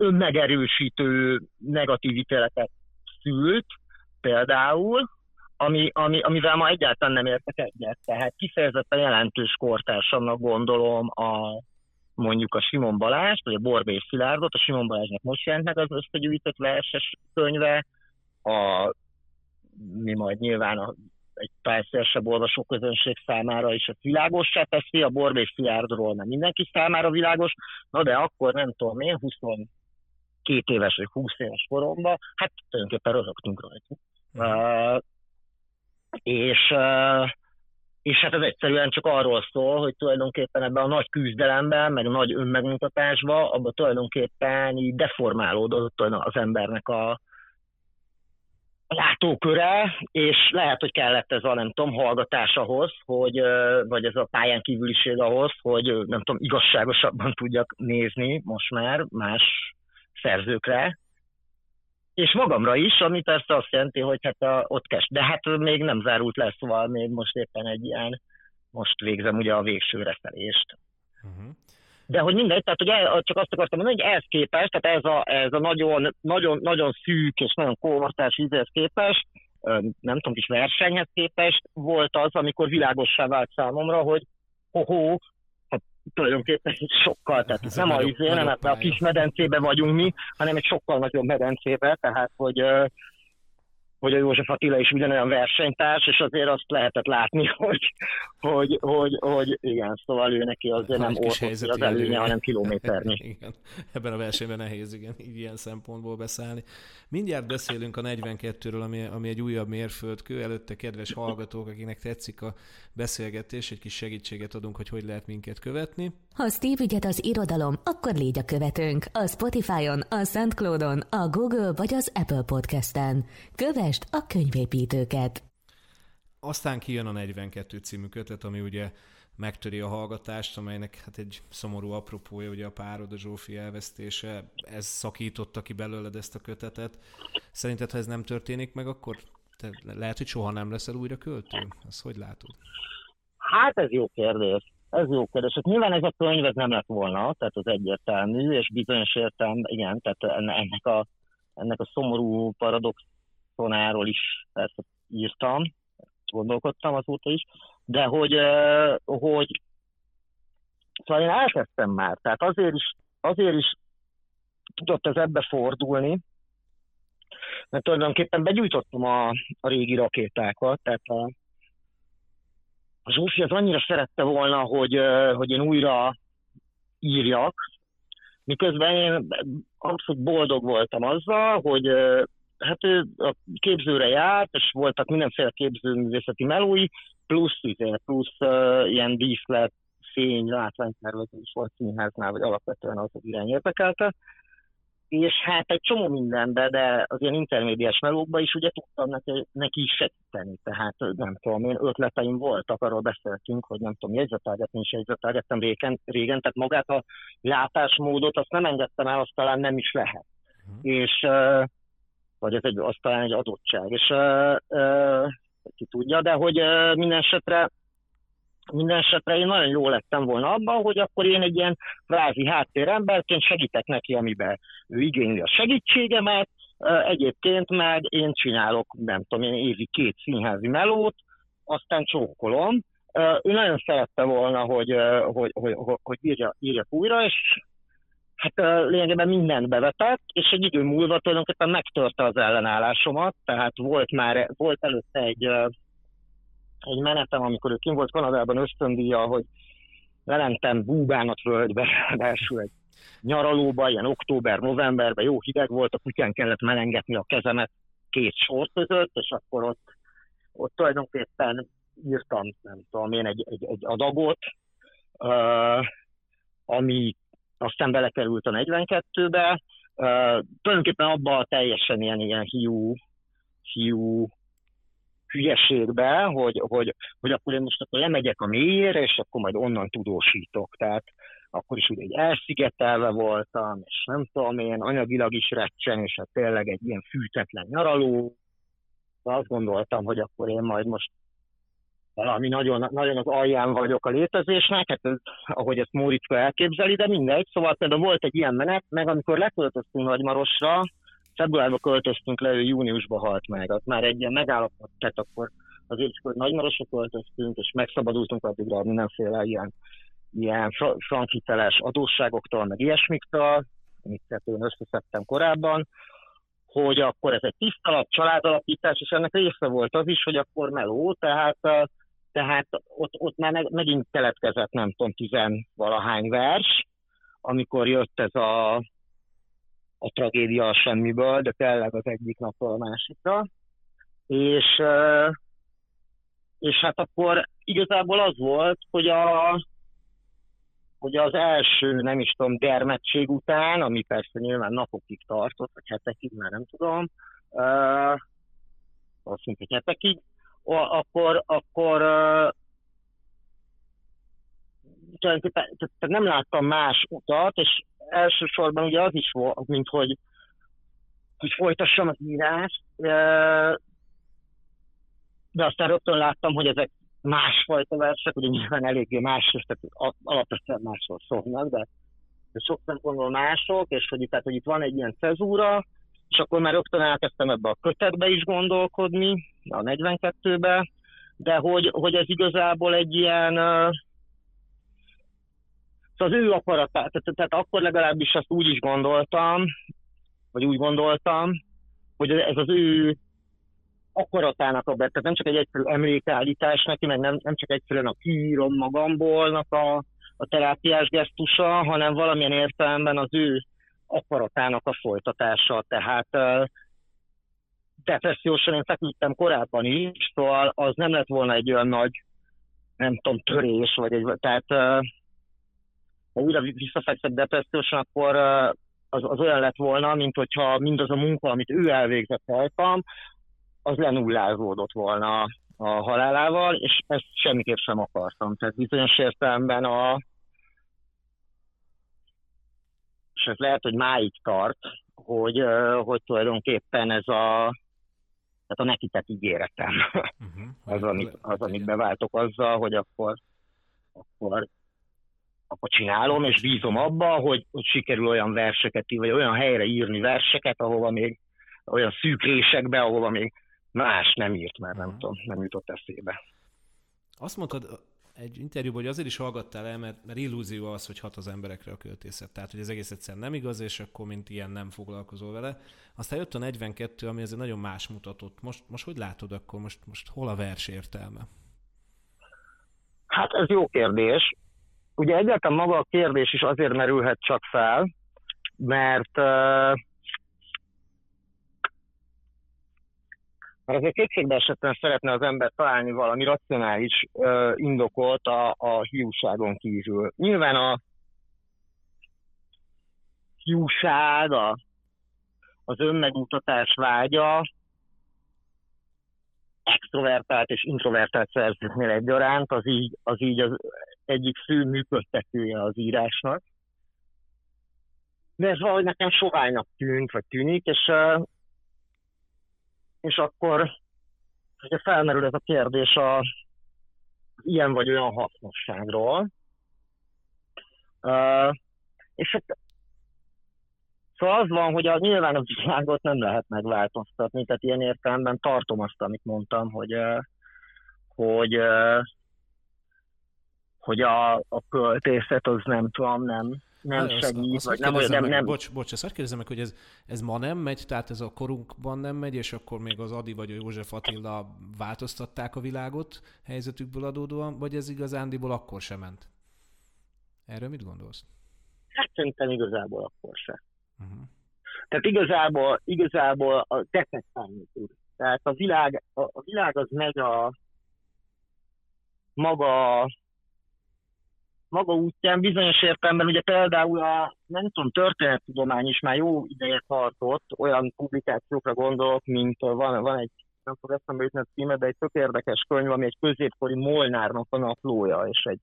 önmegerősítő negatív ítéletet szült, például, ami, ami, amivel ma egyáltalán nem értek egyet. Tehát kifejezetten jelentős kortársamnak gondolom a, mondjuk a Simon Balázs, vagy a Borbély Szilárdot, a Simon Balázsnak most jelent meg az összegyűjtött verses könyve, a, mi majd nyilván a, egy pár szélsebb olvasó közönség számára is ezt világossá teszi, a Borbély Szilárdról nem mindenki számára világos, na de akkor nem tudom én, huszon két éves vagy húsz éves koromban, hát tulajdonképpen röhögtünk rajta. Mm. Uh, és, uh, és hát ez egyszerűen csak arról szól, hogy tulajdonképpen ebben a nagy küzdelemben, meg a nagy önmegmutatásban, abban tulajdonképpen így deformálódott az embernek a látóköre, és lehet, hogy kellett ez a, nem tudom, hallgatás ahhoz, hogy, vagy ez a pályán kívüliség ahhoz, hogy nem tudom, igazságosabban tudjak nézni most már más szerzőkre, és magamra is, ami persze azt jelenti, hogy hát a, ott kes. De hát még nem zárult le, szóval még most éppen egy ilyen, most végzem ugye a végső reszelést. Uh-huh. De hogy mindegy, tehát hogy el, csak azt akartam mondani, hogy ez képest, tehát ez a, ez a nagyon, nagyon, nagyon szűk és nagyon kortás ízhez képest, nem tudom, kis versenyhez képest volt az, amikor világossá vált számomra, hogy ho-ho, hát tulajdonképpen sokkal, tehát ez nem a ízére, nem a kis medencébe vagyunk mi, hanem egy sokkal nagyobb medencébe, tehát hogy, hogy a József Attila is ugyanolyan versenytárs, és azért azt lehetett látni, hogy, hogy, hogy, hogy igen, szóval ő neki azért nem orvosi az előnye, hanem kilométernyi. Igen. Ebben a versenyben nehéz, igen, ilyen szempontból beszállni. Mindjárt beszélünk a negyvenkettőről, ami, ami egy újabb mérföldkő. Előtte, kedves hallgatók, akinek tetszik a beszélgetés, egy kis segítséget adunk, hogy hogy lehet minket követni. Ha Steve ügyet az irodalom, akkor légy a követőnk a Spotify-on, a SoundCloud-on, a Google vagy az Apple Podcast-en. Követ a könyvépítőket. Aztán kijön a negyvenkettő című kötet, ami ugye megtöri a hallgatást, amelynek hát egy szomorú apropója, ugye a párod, a Zsófi elvesztése, ez szakította ki belőled ezt a kötetet. Szerinted, ha ez nem történik meg, akkor te lehet, hogy soha nem leszel újra költő? Ezt hogy látod? Hát ez jó kérdés. Ez jó kérdés. Hát nyilván ez a könyv ez nem lett volna, tehát az egyértelmű, és bizonyos értelmű, igen, tehát ennek a, ennek a szomorú paradox tanáról is persze írtam, gondolkodtam azóta is, de hogy, hogy szóval én elkezdtem már, tehát azért is, azért is tudott ez ebbe fordulni, mert tulajdonképpen begyújtottam a, a régi rakétákat, tehát a, a Zsófi az annyira szerette volna, hogy, hogy én újra írjak, miközben én abszolút boldog voltam azzal, hogy hát ő a képzőre járt, és voltak mindenféle képzőművészeti melói, plusz, plusz uh, ilyen díszlet, fény, látványtervezés is volt színháznál, vagy alapvetően az az irány érdekelte. És hát egy csomó mindenben, de az ilyen intermédiás melókban is ugye tudtam neki, neki is segíteni. Tehát nem tudom, én ötleteim voltak, arról beszéltünk, hogy nem tudom, jegyzetárgyat, nincs jegyzetárgyattam régen, régen, tehát magát a látásmódot azt nem engedtem el, azt talán nem is lehet. Mm. És... Uh, vagy ez egy, az talán egy adottság, és uh, uh, ki tudja, de hogy uh, minden, esetre, minden esetre én nagyon jó lettem volna abban, hogy akkor én egy ilyen kvázi háttéremberként segítek neki, amiben ő igényli a segítségemet, uh, egyébként meg én csinálok, nem tudom, én évi két színházi melót, aztán csókolom. Uh, ő nagyon szerette volna, hogy, uh, hogy, hogy, hogy, hogy írja, írjak újra, és hát lényegében mindent bevetett, és egy idő múlva tulajdonképpen megtörte az ellenállásomat, tehát volt már, volt előtte egy, egy menetem, amikor ő kint volt Kanadában ösztöndíjjal, hogy lementem Búbánatvölgybe, ráadásul egy nyaralóba, ilyen október-novemberben, jó hideg volt, a kutyán kellett melengetni a kezemet két sor között, és akkor ott, ott tulajdonképpen írtam, nem tudom én, egy, egy, egy adagot, uh, ami aztán belekerült a negyvenkettőbe, uh, tulajdonképpen abban teljesen ilyen, ilyen hiú, hiú hülyeségbe, hogy, hogy, hogy akkor én most akkor lemegyek a mélyére, és akkor majd onnan tudósítok. Tehát akkor is ugye egy elszigetelve voltam, és nem tudom én, anyagilag is recsen, és hát tényleg egy ilyen fűtetlen nyaraló. De azt gondoltam, hogy akkor én majd most valami nagyon, nagyon az alján vagyok a létezésnek, hát ez, ahogy ezt Móriczka elképzeli, de mindegy. Szóval például volt egy ilyen menet, meg amikor leköltöztünk Nagymarosra, februárba költöztünk le, ő júniusba halt meg. Az már egy ilyen megállapodott, tehát akkor azért Nagymarosra költöztünk, és megszabadultunk addigra mindenféle ilyen, ilyen frankhiteles adósságoktól, meg ilyesmiktől, amit én összeszedtem korábban, hogy akkor ez egy tisztalat, családalapítás, és ennek része volt az is, hogy akkor meló, tehát, tehát ott, ott már megint keletkezett, nem tudom, tizenvalahány vers, amikor jött ez a, a tragédia a semmiből, de tényleg az egyik napról a másikra, és, és hát akkor igazából az volt, hogy a hogy az első, nem is tudom, dermedtség után, ami persze nyilván napokig tartott, vagy hetekig, már nem tudom, uh, azt mondjuk, hogy hetekig, uh, akkor, akkor uh, tehát nem láttam más utat, és elsősorban ugye az is volt, mint hogy, hogy folytassam az írást, uh, de aztán rögtön láttam, hogy ezek másfajta versek, ugye nyilván eléggé más, tehát alapvetően másról szólnak, de sok szempontból mások, és hogy, tehát, hogy itt van egy ilyen cezúra, és akkor már rögtön elkezdtem ebbe a kötetbe is gondolkodni, a negyvenkettőbe, de hogy, hogy ez igazából egy ilyen, szóval az ő akaratát, tehát, tehát akkor legalábbis azt úgy is gondoltam, vagy úgy gondoltam, hogy ez az ő akaratának a be, tehát nem csak egy egyszerű emlékállítás neki, meg nem, nem csak egyszerűen a kiírom magamból a, a terápiás gesztusa, hanem valamilyen értelemben az ő akaratának a folytatása. Tehát uh, depressziósan én feküdtem korábban is, szóval az nem lett volna egy olyan nagy, nem tudom, törés, vagy egy, tehát uh, ha újra visszafekszek depressziósan, akkor uh, az, az olyan lett volna, mint hogyha mindaz a munka, amit ő elvégzett rajtam, az lenullázódott volna a halálával, és ezt semmiképp sem akartam. Tehát bizonyos értelemben a... És ez lehet, hogy máig tart, hogy, hogy tulajdonképpen ez a... Tehát a neki tett ígéretem. Uh-huh. az, amit, az, amit beváltok azzal, hogy akkor, akkor, akkor csinálom, és bízom abba, hogy, hogy sikerül olyan verseket, vagy olyan helyre írni verseket, ahova még olyan szűk résekbe, ahova még más nem írt, mert nem tudom, nem jutott eszébe. Azt mondtad egy interjúban, hogy azért is hallgattál el, mert, mert illúzió az, hogy hat az emberekre a költészet. Tehát, hogy ez egész egyszerűen nem igaz, és akkor mint ilyen nem foglalkozol vele. Aztán jött a negyvenkettő, ami azért nagyon más mutatott. Most, most hogy látod akkor, most, most hol a vers értelme? Hát ez jó kérdés. Ugye egyáltalán maga a kérdés is azért merülhet csak fel, mert... Uh... Mert azért kétségbe esetben szeretne az ember találni valami racionális uh, indokot a, a hiúságon kívül. Nyilván a hiúság, a, az önmegmutatás vágya extrovertált és introvertált szerzőknél egyaránt, az így, az így az egyik fő működtetője az írásnak. De ez valahogy nekem soványnak tűnt, vagy tűnik, és... Uh, és akkor ugye felmerül ez a kérdés a ilyen vagy olyan hasznosságról. Uh, és hát, szóval az van, hogy a, nyilván a világot nem lehet megváltoztatni, tehát ilyen értelemben tartom azt, amit mondtam, hogy, hogy, hogy a, a költészet az nem tudom, nem... Nem azt, segít, azt vagy nem, hogy nem, meg, nem. Bocs, bocs, azt kérdezem meg, hogy ez, ez ma nem megy, tehát ez a korunkban nem megy, és akkor még az Ady vagy a József Attila változtatták a világot helyzetükből adódóan, vagy ez igazándiból akkor sem ment? Erről mit gondolsz? Hát szerintem igazából akkor sem. Uh-huh. Tehát igazából, igazából a defektálni tud. Tehát a világ, a, a világ az megy a maga... maga útján bizonyos értelemben, ugye például a, nem tudom, történettudomány is már jó ideje tartott, olyan publikációkra gondolok, mint van, van egy, nem tudom eszembe jutni a címe, de egy tök érdekes könyv, ami egy középkori molnárnak a naplója, és egy,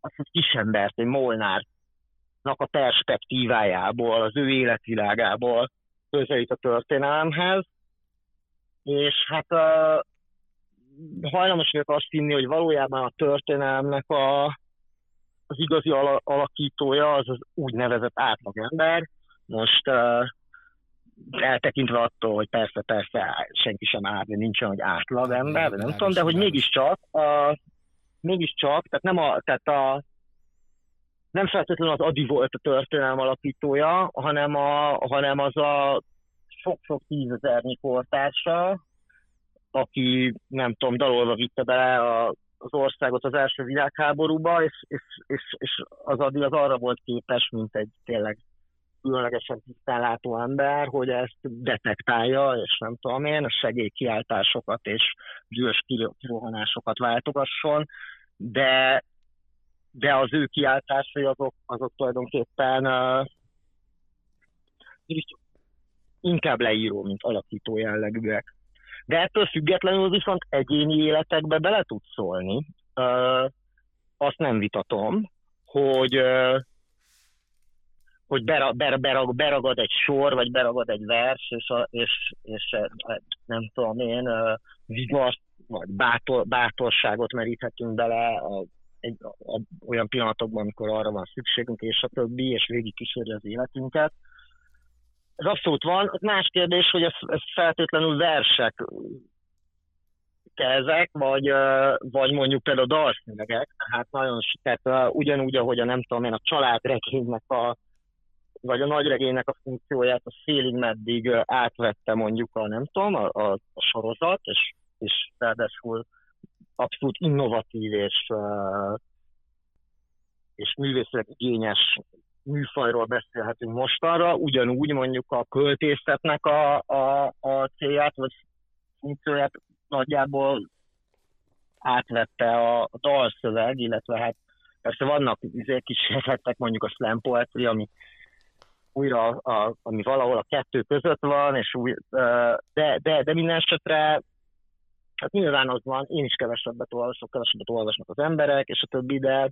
azt egy kisembert, egy molnárnak a perspektívájából, az ő életvilágából közelít a történelemhez, és hát a, hajlamos vagyok azt hinni, hogy valójában a történelemnek a az igazi alakítója az az úgynevezett átlagember. Most uh, eltekintve attól, hogy persze, persze, senki sem átlag, nincsen, hogy átlagember, nem tudom, de hogy mégiscsak, uh, mégiscsak, tehát nem a, tehát a, nem feltétlenül az Ady volt a történelem alapítója, hanem, a, hanem az a sok-sok tízezernyi kortársa, aki, nem tudom, dalolva vitte bele a az országot az első világháborúba, és, és, és, és az Ady az arra volt képes, mint egy tényleg különlegesen tisztánlátó ember, hogy ezt detektálja, és nem tudom én, segélykiáltásokat és gyűlös kirohanásokat váltogasson. de, de az ő kiáltásai azok, azok tulajdonképpen uh, inkább leíró, mint alakító jellegűek. De ettől függetlenül viszont egyéni életekbe bele tud szólni. Uh, azt nem vitatom, hogy, uh, hogy berag, berag, beragad egy sor, vagy beragad egy vers, és, a, és, és nem tudom én, uh, vigaszt, vagy bátor, bátorságot meríthetünk bele a, egy, a, a, olyan pillanatokban, amikor arra van szükségünk, és a többi, és végig kíséri az életünket. Ez abszolút van. Más kérdés, hogy ez, ez feltétlenül versek ezek, vagy, vagy mondjuk például dalszövegek. Hát nagyon, tehát ugyanúgy, ahogy a nem tudom én, a családregénynek a, vagy a nagyregénynek a funkcióját a félig meddig átvette mondjuk a nem tudom, a, a, a sorozat, és, és ráadásul abszolút innovatív és, és művészileg igényes műfajról beszélhetünk mostanra, ugyanúgy mondjuk a költészetnek a, a, a célját, vagy funkcióját nagyjából átvette a dalszöveg, illetve hát persze vannak kísérletek, mondjuk a slam poetry, ami újra, a, ami valahol a kettő között van, és új, de, de, de minden esetre hát nyilván az van, én is kevesebbet olvasok, kevesebbet olvasnak az emberek, és a többi, de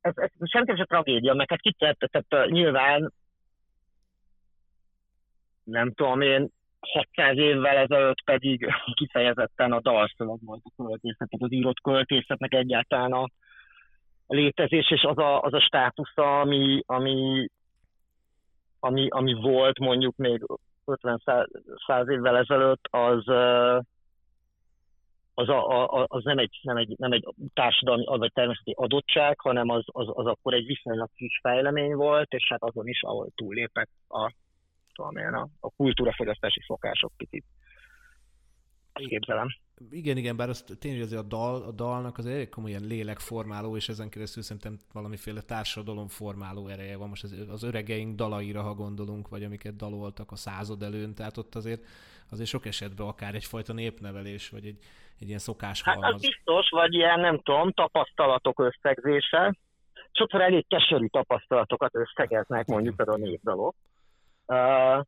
Ez, ez, ez semmi kevés a tragédia, mert hát kitett, tehát nyilván nem tudom én, hatszáz évvel ezelőtt pedig kifejezetten a dalszöveg volt a költészet, tehát az írott költészetnek egyáltalán a létezés és az a, az a státusza, ami, ami, ami, ami volt mondjuk még ötven-száz évvel ezelőtt, az... Az, a, a, az nem egy, nem egy, nem egy társadalmi, az egy természeti adottság, hanem az, az, az akkor egy viszonylag kis fejlemény volt, és hát azon is, ahol túllépett a, a, a kultúrafogyasztási szokások picit. Képzelem. Igen, igen, bár az tényleg azért a, dal, a dalnak az elég komolyan lélekformáló, és ezen keresztül szerintem valamiféle társadalomformáló ereje van. Most az, az öregeink dalaira, ha gondolunk, vagy amiket daloltak a század előn, tehát ott azért, azért sok esetben akár egyfajta népnevelés, vagy egy, egy ilyen szokáshalmaz. Hát az biztos, vagy ilyen, nem tudom, tapasztalatok összegzése. Sokszor elég keserű tapasztalatokat összegeznek, mondjuk a népdalok. Uh,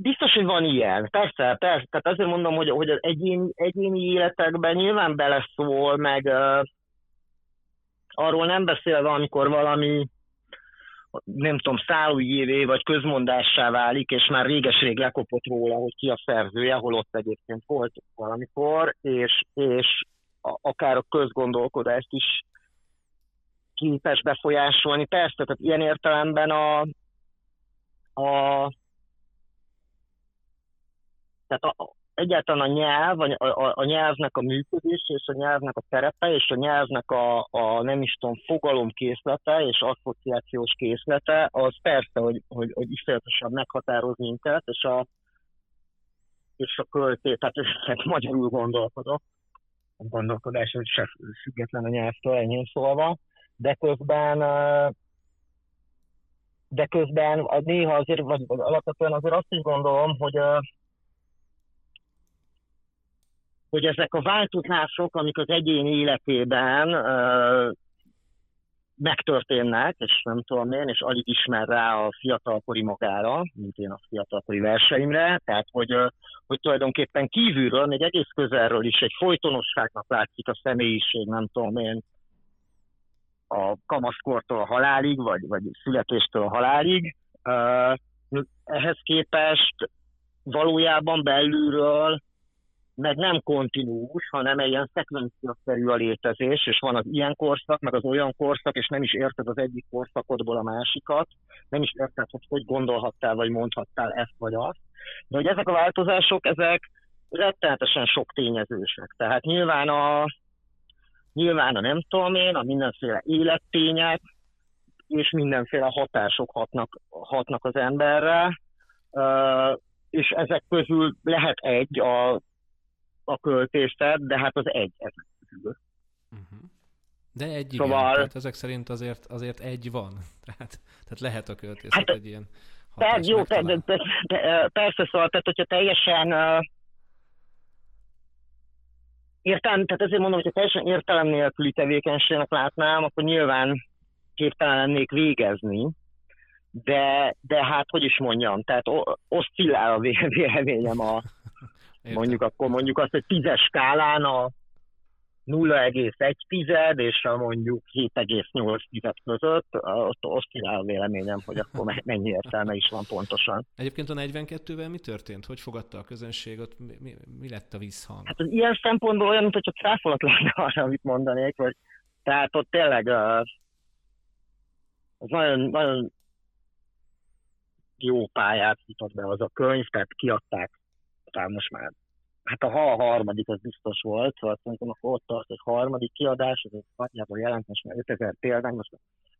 Biztos, hogy van ilyen. Persze, persze. Tehát azért mondom, hogy, hogy az egyéni, egyéni életekben nyilván beleszól, meg uh, arról nem beszélve, amikor valami, nem tudom, szállójévé vagy közmondássá válik, és már réges-rég lekopott róla, hogy ki a szerzője, holott egyébként volt valamikor, és, és a, akár a közgondolkodást is képes befolyásolni. Persze, tehát ilyen értelemben a... a Tehát a, egyáltalán a nyelv, a, a, a nyelvnek a működése, és a nyelvnek a terepe, és a nyelvnek a, a nem is tudom, fogalomkészlete és asszociációs készlete, az persze, hogy, hogy, hogy iszonyatosan meghatároz minket, és a, és a költés, tehát ezt magyarul gondolkodok, a gondolkodás, hogy se független a nyelvtől, ennyi szólva, de közben... De közben néha azért, vagy alapvetően azért azt is gondolom, hogy... hogy ezek a változások, amik az egyéni életében ö, megtörténnek, és nem tudom én, és alig ismer rá a fiatalkori magára, mint én a fiatalkori verseimre, tehát hogy, ö, hogy tulajdonképpen kívülről, még egész közelről is egy folytonosságnak látszik a személyiség, nem tudom én, a kamaszkortól a halálig, vagy, vagy születéstől a halálig. Ö, ehhez képest valójában belülről meg nem kontinús, hanem egy ilyen szekvenciaszerű a létezés, és van az ilyen korszak, meg az olyan korszak, és nem is érted az egyik korszakodból a másikat, nem is érted, hogy hogy gondolhattál, vagy mondhattál ezt vagy azt. De hogy ezek a változások, ezek rettenetesen sok tényezősek. Tehát nyilván a, nyilván a nem tudom én, a mindenféle élettények, és mindenféle hatások hatnak, hatnak az emberre, és ezek közül lehet egy a a költészet, de hát az egy ezek közül. Uh-huh. De egy igen, szóval... tehát ezek szerint azért, azért egy van. Tehát, tehát lehet a költészet hát, egy ilyen hatás jó, megtalál. Persze, persze, persze szóval, tehát hogyha teljesen értelem, tehát ezért mondom, hogyha teljesen értelem nélküli tevékenységnek látnám, akkor nyilván képtelen lennék végezni, de, de hát hogy is mondjam, tehát oszcillál a véleményem a, mondjuk akkor mondjuk azt, hogy tízes skálán a nulla egész egy tized, és a mondjuk hét egész nyolc tized között, azt oszcillál a véleményem, hogy akkor mennyi értelme is van pontosan. Egyébként a negyvenkettővel mi történt? Hogy fogadta a közönség? Ott mi, mi, mi lett a visszhang? Hát az ilyen szempontból olyan, mintha cáfolat lenne arra, amit mondanék, vagy tehát ott tényleg az, az nagyon, nagyon jó pályát futott be az a könyv, tehát kiadták, tehát most már hát a ha a harmadik, az biztos volt, szóval mondjuk ott tart egy harmadik kiadás, ez nagyjából jelent, most már ötezer példány, most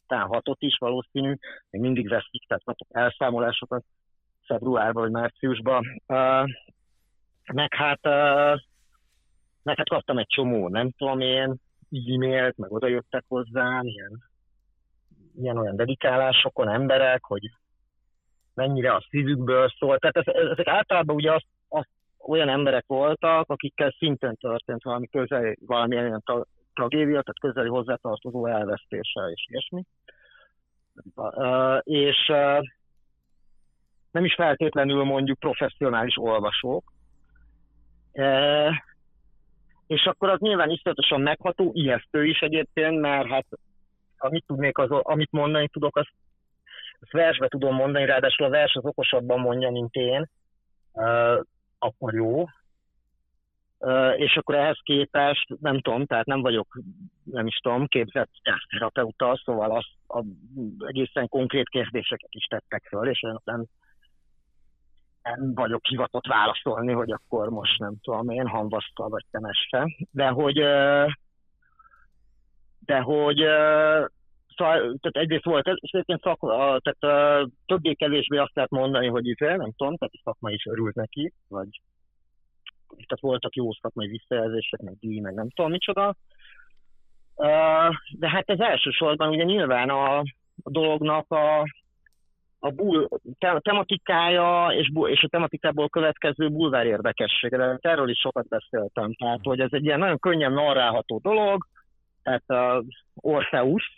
talán hatot is valószínű, még mindig veszik, tehát kapok elszámolásokat februárban vagy márciusban. Uh, meg, hát, uh, meg hát kaptam egy csomó, nem tudom én, e-mailt, meg oda jöttek hozzám, ilyen, ilyen olyan dedikálásokon emberek, hogy mennyire a szívükből szól. Tehát ez, ezek általában ugye azt, azt olyan emberek voltak, akikkel szintén történt valami közeli, valamilyen ilyen tra- tragédia, tehát közeli hozzátartozó elvesztése és ilyesmi. Uh, és uh, nem is feltétlenül mondjuk professzionális olvasók. Uh, és akkor az nyilván iszonyatosan megható, ijesztő is egyébként, mert hát amit tudnék, az, amit mondani tudok, azt Ezt versbe tudom mondani, ráadásul a vers az okosabban mondja, mint én, uh, akkor jó. Uh, és akkor ehhez képest, nem tudom, tehát nem vagyok, nem is tudom, képzett terapeuta, szóval az, a, egészen konkrét kérdéseket is tettek föl, és én nem, nem vagyok hivatott válaszolni, hogy akkor most nem tudom, én hamvasztal vagy temesse. De hogy... Uh, de hogy... Uh, Tehát egyrészt volt ez, és egyébként szakma, tehát uh, többé-kevésbé azt lehet mondani, hogy itt nem tudom, tehát a szakma is örült neki, vagy tehát voltak jó szakmai visszajelzések, meg díj, meg nem tudom micsoda. Uh, de hát ez elsősorban ugye nyilván a, a dolognak a, a bul, te, tematikája és, és a tematikából következő bulvár érdekessége. Erről is sokat beszéltem, tehát hogy ez egy ilyen nagyon könnyen narrálható dolog, tehát uh, Orpheus,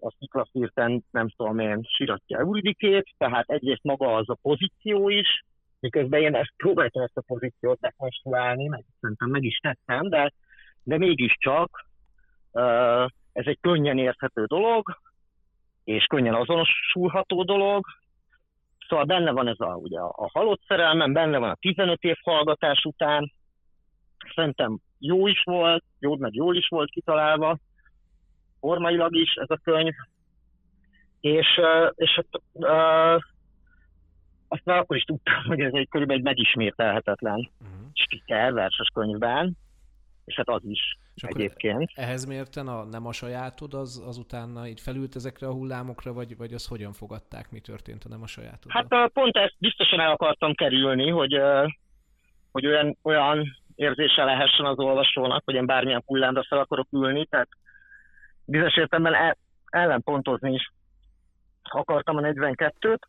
a sziklaszírten, nem tudom én, síratja Euridikét, tehát egyrészt maga az a pozíció is, miközben én ezt próbáltam ezt a pozíciót dekonstruálni, meg szerintem meg is tettem, de, de mégiscsak ez egy könnyen érthető dolog, és könnyen azonosulható dolog, szóval benne van ez a, ugye, a halott szerelmem, benne van a tizenöt év hallgatás után, szerintem jó is volt, jó, meg jól is volt kitalálva, formailag is ez a könyv, és, és uh, azt már akkor is tudtam, hogy ez egy körülbelül egy megismételhetetlen uh-huh. stiker verses könyvben, és hát az is és egyébként. Ehhez mérten a nem a sajátod, az, az utána így felült ezekre a hullámokra, vagy, vagy azt hogyan fogadták, mi történt a nem a sajátod? Hát uh, pont ezt biztosan el akartam kerülni, hogy, uh, hogy olyan, olyan érzése lehessen az olvasónak, hogy én bármilyen hullámra fel akarok ülni, tehát bizonyos értelemben ellenpontozni is akartam a negyvenkettőt.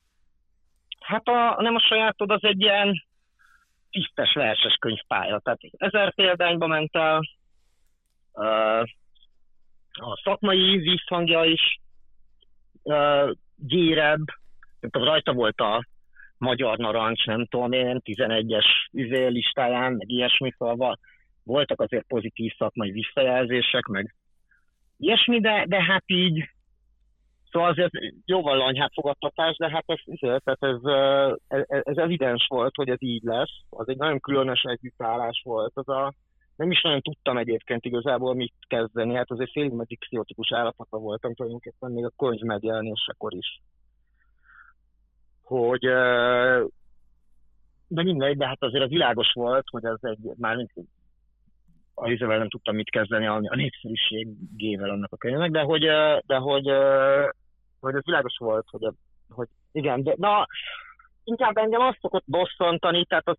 Hát a nem a sajátod, az egy ilyen tisztes verses könyvpálya. Tehát ezer példányba ment el, a szakmai visszhangja is gyérebb. Rajta volt a Magyar Narancs, nem tudom én, tizenegyes izé listáján, meg ilyesmi, szóval voltak azért pozitív szakmai visszajelzések, meg ilyesmi, de, de hát így, szóval azért jóval lanyhább fogadtatás, de hát ez, ez, ez, ez evidens volt, hogy ez így lesz. Az egy nagyon különös együttállás volt. Az a, nem is nagyon tudtam egyébként igazából mit kezdeni, hát azért félig meddig pszichotikus állapota voltam tulajdonképpen még a könyv megjelenésekor is. Hogy, de mindegy, de hát azért az világos volt, hogy ez egy, már mint a hízővel nem tudtam mit kezdeni a népszerűségével annak a könyvnek, de hogy, de hogy, hogy ez világos volt, hogy, hogy igen, de na, inkább engem azt szokott bosszantani, tehát az,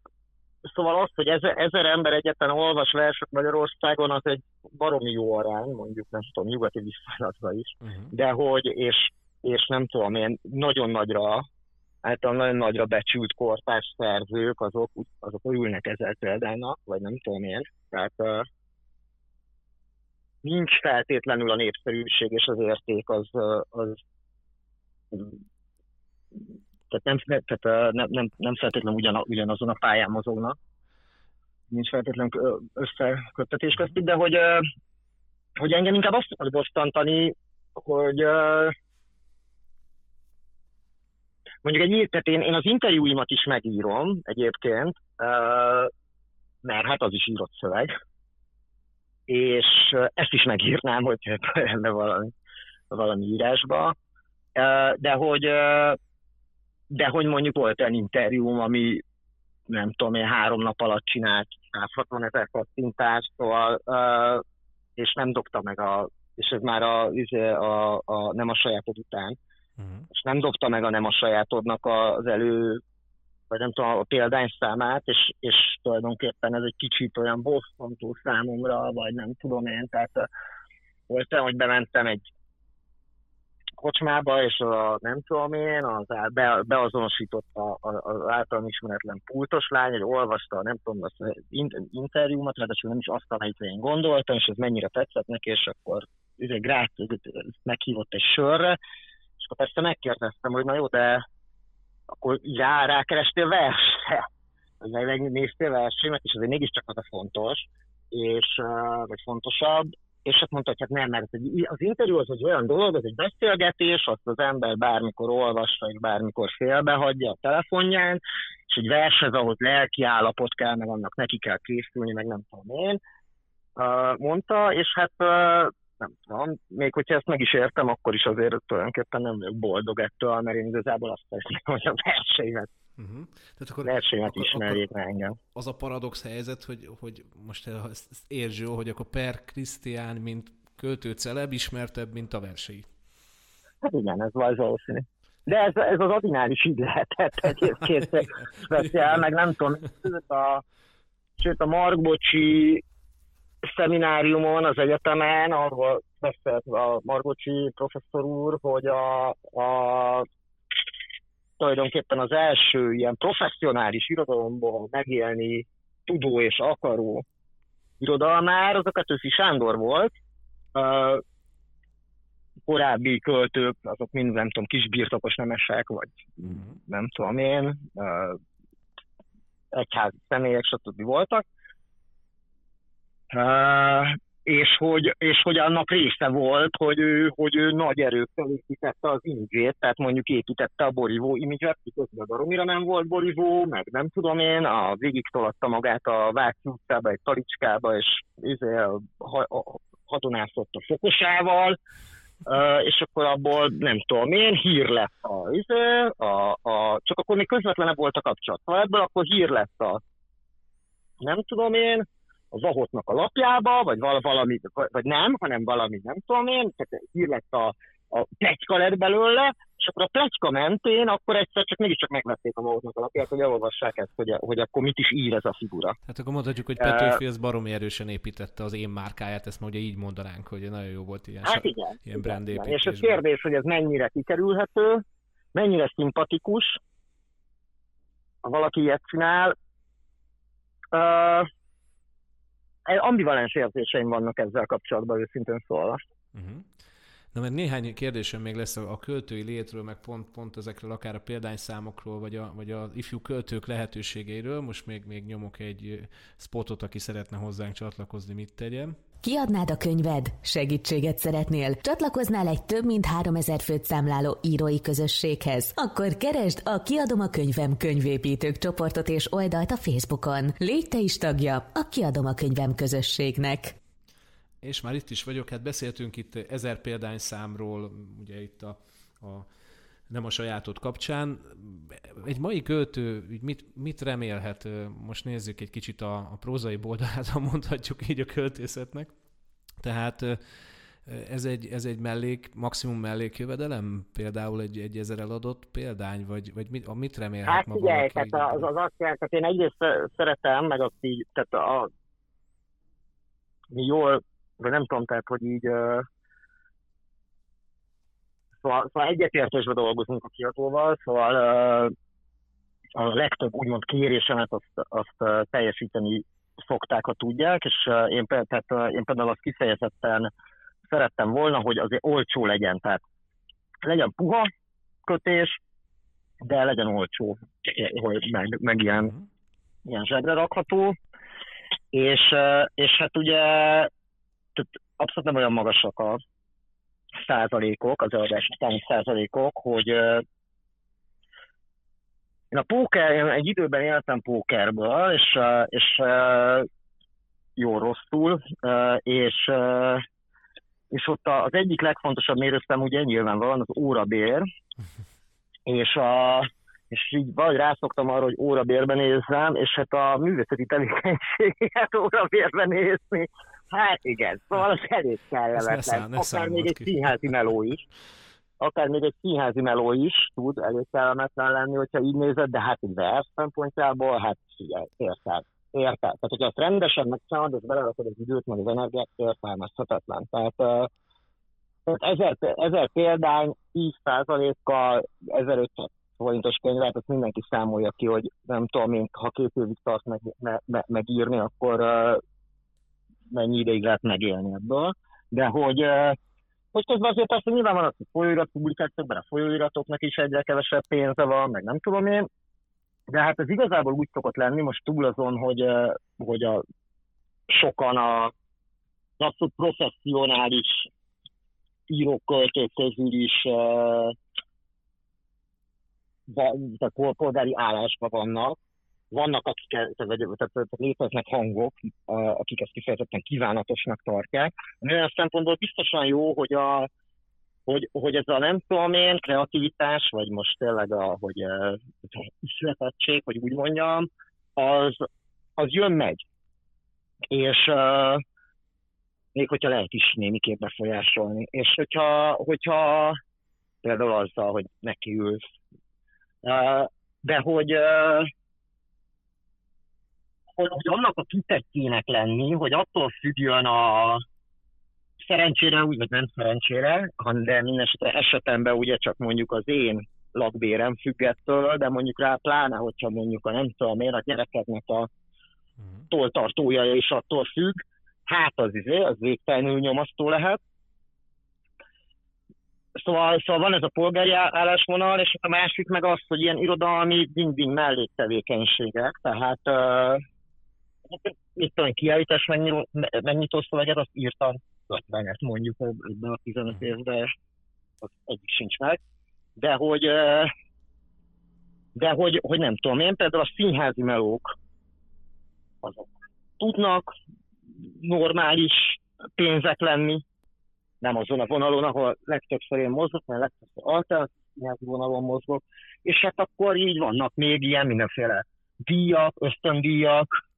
szóval az, hogy ezer, ezer ember egyetlen olvas verset Magyarországon, az egy baromi jó arány, mondjuk nem tudom, nyugati viszonylatban is, uh-huh. de hogy, és, és nem tudom, én nagyon nagyra általában nagyon nagyra becsült kortárs szerzők, azok, azok ülnek ezzel példának, vagy nem tudom én. Tehát uh, nincs feltétlenül a népszerűség és az érték az... az tehát nem, tehát, nem, nem, nem feltétlenül ugyan, ugyanazon a pályán mozognak. Nincs feltétlenül összeköttetés köztük, de hogy, hogy engem inkább azt tudod bosszantani, hogy... Mondjuk egy tehát én, én az interjúimat is megírom egyébként, mert hát az is írott szöveg, és ezt is megírnám, hogy lenne valami, valami írásba, de hogy, de hogy mondjuk volt egy interjúm, ami nem tudom én három nap alatt csinált száz hatvan ezer kattintástól, és nem dobta meg a, és ez már a, a, a, a nem a sajátod után, Uh-huh. és nem dobta meg a nem a sajátodnak az elő, vagy nem tudom, a példányszámát, és, és tulajdonképpen ez egy kicsit olyan bosszantó számomra, vagy nem tudom én, tehát volt olyan, hogy bementem egy kocsmába, és a, nem tudom én, az be, beazonosított az általam ismeretlen pultos lány, hogy olvasta, nem tudom, az interjúmat, ráadásul nem is azt, amelyikre én gondoltam, és ez mennyire tetszett neki, és akkor grát, meghívott egy sörre, és akkor persze megkérdeztem, hogy na jó, de akkor já, rákerestél verset, vagy megnéztél versémet, és azért mégiscsak az a fontos, és, vagy fontosabb, és azt mondta, hogy hát nem, mert az interjú az egy olyan dolog, az egy beszélgetés, azt az ember bármikor olvassa, és bármikor félbehagyja a telefonján, és egy vershez, ahhoz lelki állapot kell, meg annak neki kell készülni, meg nem tudom én, mondta, és hát... nem tudom, még hogyha ezt meg is értem, akkor is azért tulajdonképpen nem vagyok boldog ettől, mert én igazából azt teszem, hogy a verseimet, uh-huh. Tehát akkor, verseimet akkor, ismerjék akkor engem. Az a paradox helyzet, hogy, hogy most ezt értsd jól, hogy akkor Pér Krisztián, mint költő celeb, ismertebb, mint a versei. Hát igen, ez valószínű. De ez, ez az Adinál is így lehetett egyébként speciál, meg nem tudom, a, sőt a Markbocsi szemináriumon, az egyetemen, ahol beszélt a Margocsi professzor úr, hogy a, a tulajdonképpen az első ilyen professzionális irodalomból megélni tudó és akaró irodalmár, az a Petőfi Sándor volt. A korábbi költők, azok mind, nem tudom, kisbirtokos nemesek, vagy nem tudom én, egyházi személyek, stb. Voltak. Uh, és, hogy, és hogy annak része volt, hogy ő, hogy ő nagy erőkkel építette az imidzsét, tehát mondjuk építette a borívó imidzset, miközben baromira nem volt borívó, meg nem tudom én, a végig toladta magát a Váci utcába, egy talicskába, és hadonászott a fokosával, uh, és akkor abból nem tudom én, hír lett a, a, a csak akkor még közvetlenebb volt a kapcsolat, szóval ebből akkor hír lett a nem tudom én, a Zahotnak a lapjába, vagy valami, vagy nem, hanem valami, nem tudom én, tehát hír lett a, a pletyka lett belőle, és akkor a pletyka mentén, akkor egyszer csak mégiscsak megvették a Zahotnak a lapját, hogy elolvassák ezt, hogy, hogy akkor mit is ír ez a figura. Hát akkor mondhatjuk, hogy Petőfi ez baromi erősen építette az én márkáját, ezt ma ugye így mondanánk, hogy nagyon jó volt ilyen, hát igen, ilyen brand építésben. És a kérdés, hogy ez mennyire kikerülhető, mennyire szimpatikus, ha valaki ilyet csinál, uh, ambivalens érzéseim vannak ezzel kapcsolatban, őszintén szólva. Uh-huh. Na, mert néhány kérdésem még lesz a költői létről, meg pont, pont ezekről, akár a példányszámokról, vagy, a, vagy az ifjú költők lehetőségeiről. Most még, még nyomok egy spotot, aki szeretne hozzánk csatlakozni, mit tegyen. Kiadnád a könyved? Segítséget szeretnél? Csatlakoznál egy több mint háromezer főt számláló írói közösséghez? Akkor keresd a Kiadom a könyvem könyvépítők csoportot és oldalt a Facebookon. Légy te is tagja a Kiadom a könyvem közösségnek. És már itt is vagyok, hát beszéltünk itt ezer példányszámról, ugye itt a, a nem a sajátod kapcsán. Egy mai költő mit, mit remélhet? Most nézzük egy kicsit a, a prózai boldalát, ha mondhatjuk így a költészetnek. Tehát ez egy, ez egy mellék, maximum mellékjövedelem? Például egy, egy ezer eladott példány? Vagy, vagy mit, mit remélhet hát, ma valaki? Hát ugye, az, az azt jelenti, én egyrészt szeretem, meg azt így, tehát a, jól, de nem tudom, tehát, hogy így Szóval, szóval egyetértésben dolgozunk a kiadóval, szóval a legtöbb úgymond kérésemet azt, azt teljesíteni szokták, ha tudják, és én, tehát én például azt kifejezetten szerettem volna, hogy azért olcsó legyen, tehát legyen puha kötés, de legyen olcsó, hogy meg, meg ilyen, ilyen zsebre rakható, és, és hát ugye abszolút nem olyan magasak a százalékok, az eladás utáni százalékok, hogy én a póker, én egy időben éltem pókerből, és, és jó rosszul, és, és ott az egyik legfontosabb mérőszám ugye nyilvánvalóan az órabér, és, a, és így valahogy rászoktam arra, hogy órabérben nézzem, és hát a művészeti tevékenységet órabérben nézni, hát igen, szóval az elég kellemetlen. Akár még egy színházi meló is. Akár még egy színházi meló is tud elég kellemetlen lenni, hogyha így nézed, de hát egy vers szempontjából, hát figyelj, érted. Érted. Tehát, hogyha azt rendesen megcsinálod, és belerakod az időt, meg az energiát, értelmezhetetlen. Tehát, tehát ezer, ezer példány, tíz százalékkal, ezerötszáz forintos könyvet, azt mindenki számolja ki, hogy nem tudom én, ha két évig tart meg, me, me, megírni, akkor mennyi ideig lehet megélni ebből, de hogy, hogy közben azért azt, hogy nyilván van az, hogy folyóirat publikációk, mert a folyóiratoknak is egyre kevesebb pénze van, meg nem tudom én, de hát ez igazából úgy szokott lenni most túl azon, hogy, hogy a, sokan a abszolút professzionális írók, költők közül is a polgári állásban vannak, Vannak, akik tehát léteznek hangok, akik ezt kifejezetten kívánatosnak tartják. Olyan szempontból biztosan jó, hogy, a, hogy, hogy ez a nem tudom én, kreativitás, vagy most tényleg a, hogy a üzletettség, hogy úgy mondjam, az, az jön-megy. És uh, még hogyha lehet is némiképp befolyásolni. És hogyha, hogyha például azzal, hogy nekiülsz. Uh, de hogy... Uh, hogy annak a kitettjének lenni, hogy attól függjön a szerencsére, úgy, vagy nem szerencsére, de minden esetemben ugye csak mondjuk az én lakbérem függettől, de mondjuk rá pláne, hogyha mondjuk a nem tudom én, a gyerekednek a tolltartója is attól függ, hát az izé, az végtelenül nyomasztó lehet. Szóval, szóval van ez a polgári állásvonal, és a másik meg az, hogy ilyen irodalmi ding-ding melléktevékenységek, tehát mit tudom, kiállítás megnyitó szöveget, azt írtam ötvenet mondjuk ebben a tizenöt évben, az egyik sincs meg, de hogy de hogy, hogy nem tudom én, például a színházi melók azok tudnak normális pénzek lenni, nem azon a vonalon, ahol legtöbbször én mozgok, mert legtöbbször alternatív színházi vonalon mozgok, és hát akkor így vannak még ilyen mindenféle díjak, ösztöndíjak,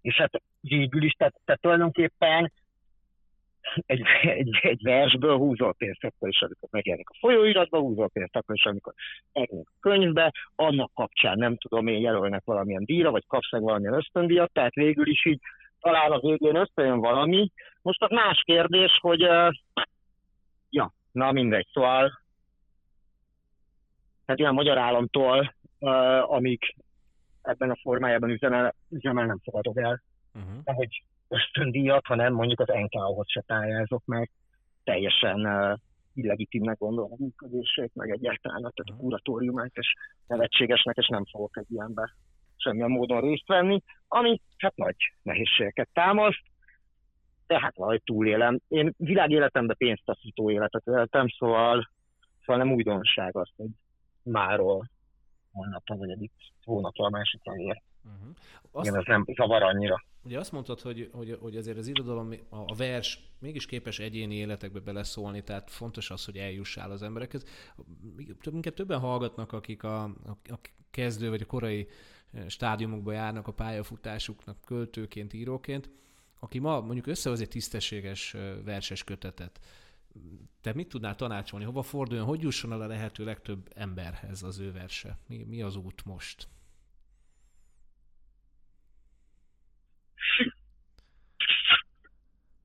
és hát végül is, tehát, tehát tulajdonképpen egy, egy, egy versből húzol pénzt akkor is, amikor megjelenik a folyóiratba, húzol pénzt akkor is, amikor megjelenik a könyvbe, annak kapcsán nem tudom én jelölnek valamilyen díjra, vagy kapsz meg valamilyen ösztöndíjat, tehát végül is így talán a végén összejön valami. Most az más kérdés, hogy uh, ja, na mindegy, szóval hát ilyen magyar államtól, uh, amik ebben a formájában üzemel, üzemel nem fogadok el. Uh-huh. De hogy ösztöndíjat, hanem mondjuk az en ká o-hoz se pályázok, mert teljesen uh, illegitimnek gondolom a működését, meg egyáltalán tehát a kuratóriumát, és nevetségesnek, és nem fogok egy ilyenbe semmilyen módon részt venni, ami hát nagy nehézségeket támaszt, de hát valahogy túlélem. Én világéletemben pénztaszító életet éltem, szóval, szóval nem újdonság az, hogy máról holnapra vagy egyik hónapra a másikra ér. Uh-huh. Azt... Igen, ez nem zavar annyira. Ugye azt mondtad, hogy, hogy, hogy azért az irodalom, a vers mégis képes egyéni életekbe beleszólni, tehát fontos az, hogy eljussál az emberekhez. Minket többen hallgatnak, akik a, a kezdő vagy a korai stádiumokba járnak a pályafutásuknak költőként, íróként, aki ma mondjuk összehoz egy tisztességes verses kötetet. Te mit tudnál tanácsolni? Hova forduljon? Hogy jusson el a lehető legtöbb emberhez az ő verse? Mi, mi az út most?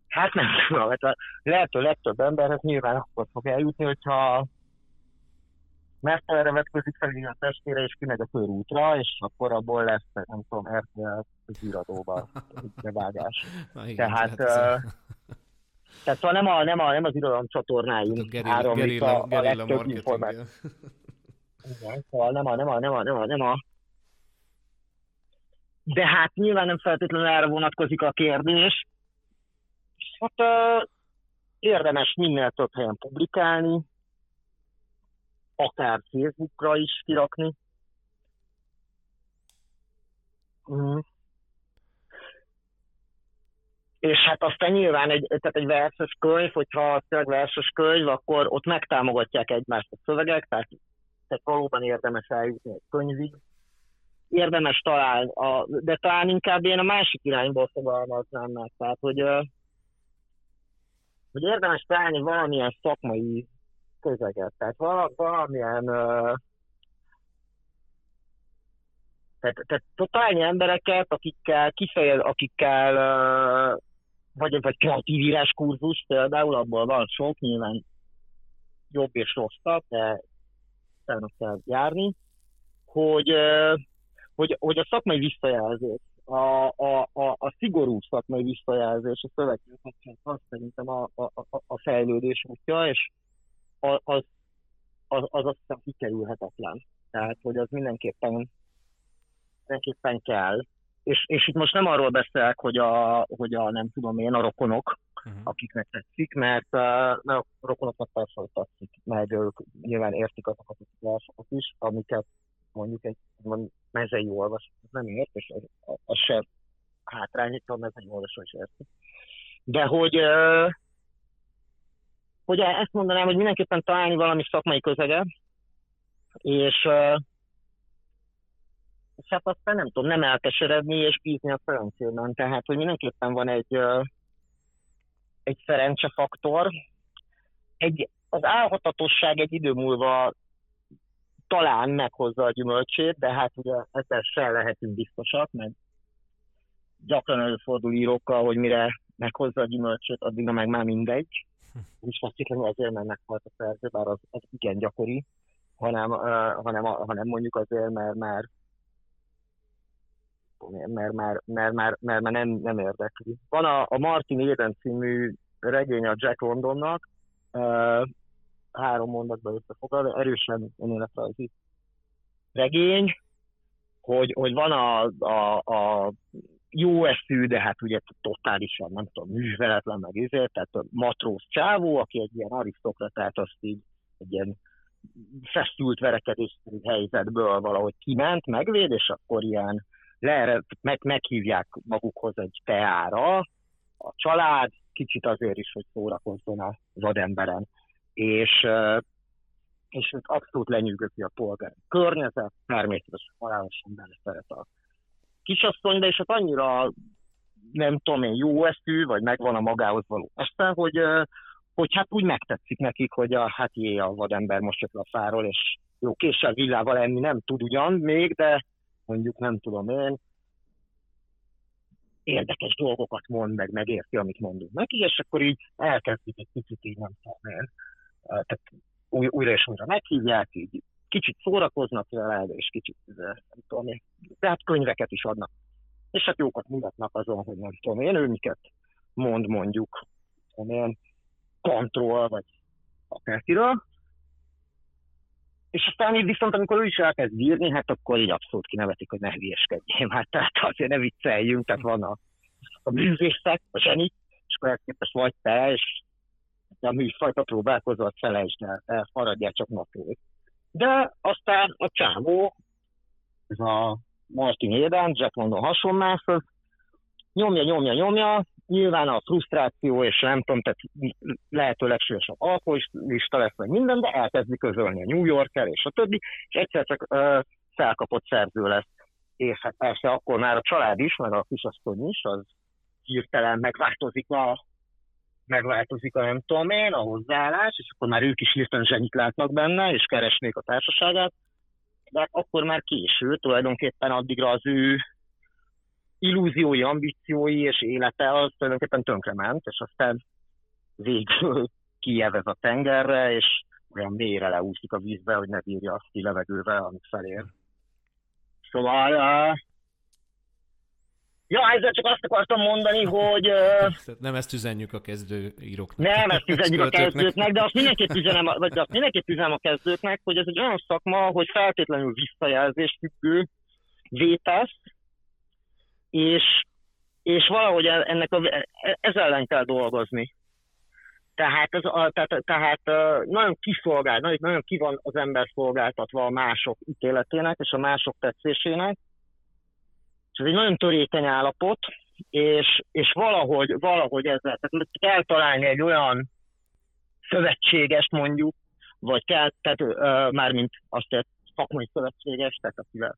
Hát nem tudom, hát a lehető legtöbb emberhez nyilván akkor fog eljutni, hogyha Mertelre vetközik fel a testére, és kimegy a körútra, és akkor abból lesz, nem tudom, er té el híradóban bevágás. Tehát... Tehát szóval nem, a, nem, a, nem az irodalom csatornáink áramlik a, a, a legtöbb információ. Igen, szóval nem a, nem a, nem a, nem a, nem a... De hát nyilván nem feltétlenül erre vonatkozik a kérdés. Hát uh, érdemes minél több helyen publikálni, akár Facebookra is kirakni. Mm. És hát aztán nyilván egy, tehát egy verses könyv, hogyha tényleg verses könyv, akkor ott megtámogatják egymást a szövegek, tehát, tehát valóban érdemes eljutni egy könyvig. Érdemes találni, a, de talán inkább én a másik irányból fogalmaznám meg, tehát hogy, hogy érdemes találni valamilyen szakmai közeget, tehát valamilyen... Tehát, tehát totálnyi embereket, akikkel kifejez, akikkel uh, vagy, vagy kreatív íráskurzus, például abból van sok, nyilván jobb és rosszabb, de utána kell járni, hogy, uh, hogy, hogy a szakmai visszajelzés, a, a, a, a szigorú szakmai visszajelzés, a szövegképesség, az szerintem a, a, a, a fejlődés útja, és az, az, az azt hiszem kikerülhetetlen. Tehát, hogy az mindenképpen mindenképpen kell. És, és itt most nem arról beszélek, hogy a, hogy a nem tudom én, a rokonok, uh-huh. akiknek tetszik, mert, mert a rokonoknak persze, hogy tetszik, mert ők nyilván értik azokat a tudásokat is, amiket mondjuk egy mezei olvasó nem ért, és az, az se hátrány, hogy a mezei olvasó is érti. De hogy, hogy ezt mondanám, hogy mindenképpen találni valami szakmai közeget, és és hát aztán nem tudom, nem elkeseredni és bízni a szerencsében. Tehát, hogy mindenképpen van egy, egy szerencsefaktor. Egy, az álhatatosság egy idő múlva talán meghozza a gyümölcsét, de hát ugye ezzel sem lehetünk biztosak, mert gyakran előfordul írókkal, hogy mire meghozza a gyümölcsét, addig meg már mindegy. És valószínűleg azért nem meghalt a szerző, bár az, az igen gyakori, hanem, hanem, hanem mondjuk azért, mert már mert már, mert már, mert már nem, nem érdekli. Van a, a Martin Eden című regény a Jack Londonnak, uh, három mondatban összefoglalva, erősen önéletrajzi regény, hogy, hogy van a, a, a jó eszű, de hát ugye totálisan, nem tudom, műveletlen meg ezért, tehát a matróz csávó, aki egy ilyen arisztokratát, azt így egy ilyen feszült verekedésszerű helyzetből valahogy kiment, megvéd, és akkor ilyen Le, meg, meghívják magukhoz egy teára, a család, kicsit azért is, hogy szórakozzon a vademberen. És, és abszolút lenyűgözi a polgári környezet, természetesen halálosan beleszeret a kisasszony, de és hát annyira, nem tudom én, jó eszű, vagy megvan a magához való este, hogy, hogy hát úgy megtetszik nekik, hogy a, hát jé, a vadember most jött a fáról, és jó, késsel villával enni nem tud ugyan még, de mondjuk nem tudom én, érdekes dolgokat mond, meg megérti, amit mondunk neki, és akkor így elkezdik egy kicsit így, nem tudom én, tehát új, újra és újra meghívják, így kicsit szórakoznak vele, és kicsit, nem tudom én, de hát könyveket is adnak. És hát jókat mutatnak azon, hogy nem tudom én, ő miket mond mondjuk, nem tudom én, kontroll, vagy akárkiről. És aztán így viszont, amikor ő is elkezd írni, hát akkor így abszolút kinevetik, hogy ne hülyeskedjél. Hát tehát azért ne vicceljünk, tehát van a, a művészek, a zsenik, és akkor elképes vagy te, és a műfajta próbálkozol, felejtsd el, elfaradjál csak napról. De aztán a csávó, ez a Martin Eden, Jack London hasonlás, nyomja, nyomja, nyomja, nyilván a frusztráció, és nem tudom, tehát lehetőleg súlyosabb alkoholista lesz, meg minden, de elkezdi közölni a New Yorker, és a többi, és egyszer csak ö, felkapott szerző lesz. És hát persze akkor már a család is, meg a kisasszony is, az hirtelen megváltozik a, megváltozik a nem tudom én, a hozzáállás, és akkor már ők is hirtelen zsenit látnak benne, és keresnék a társaságát, de akkor már késő, tulajdonképpen addigra az ő illúziói, ambíciói és élete az tulajdonképpen tönkrement, és aztán végül kijevez a tengerre, és olyan mélyre leúszik a vízbe, hogy ne bírja azt ki levegővel, amit felér. Szóval... Uh... Ja, ezzel csak azt akartam mondani, hogy... Uh... Nem ezt üzenjük a kezdőíróknak. Nem ezt üzenjük a kezdőknek, de azt mindenképp üzenem a, de azt mindenképp üzenem a kezdőknek, hogy ez egy olyan szakma, hogy feltétlenül visszajelzés függő, vétesz, és, és valahogy ennek a, ez ellen kell dolgozni. Tehát, ez, tehát, tehát nagyon kiszolgál, nagyon, nagyon ki van az ember szolgáltatva a mások ítéletének és a mások tetszésének. És ez egy nagyon törékeny állapot, és, és valahogy, valahogy ezzel tehát kell találni egy olyan szövetségest mondjuk, vagy kell, tehát uh, mármint azt egy szakmai szövetségest, tehát akivel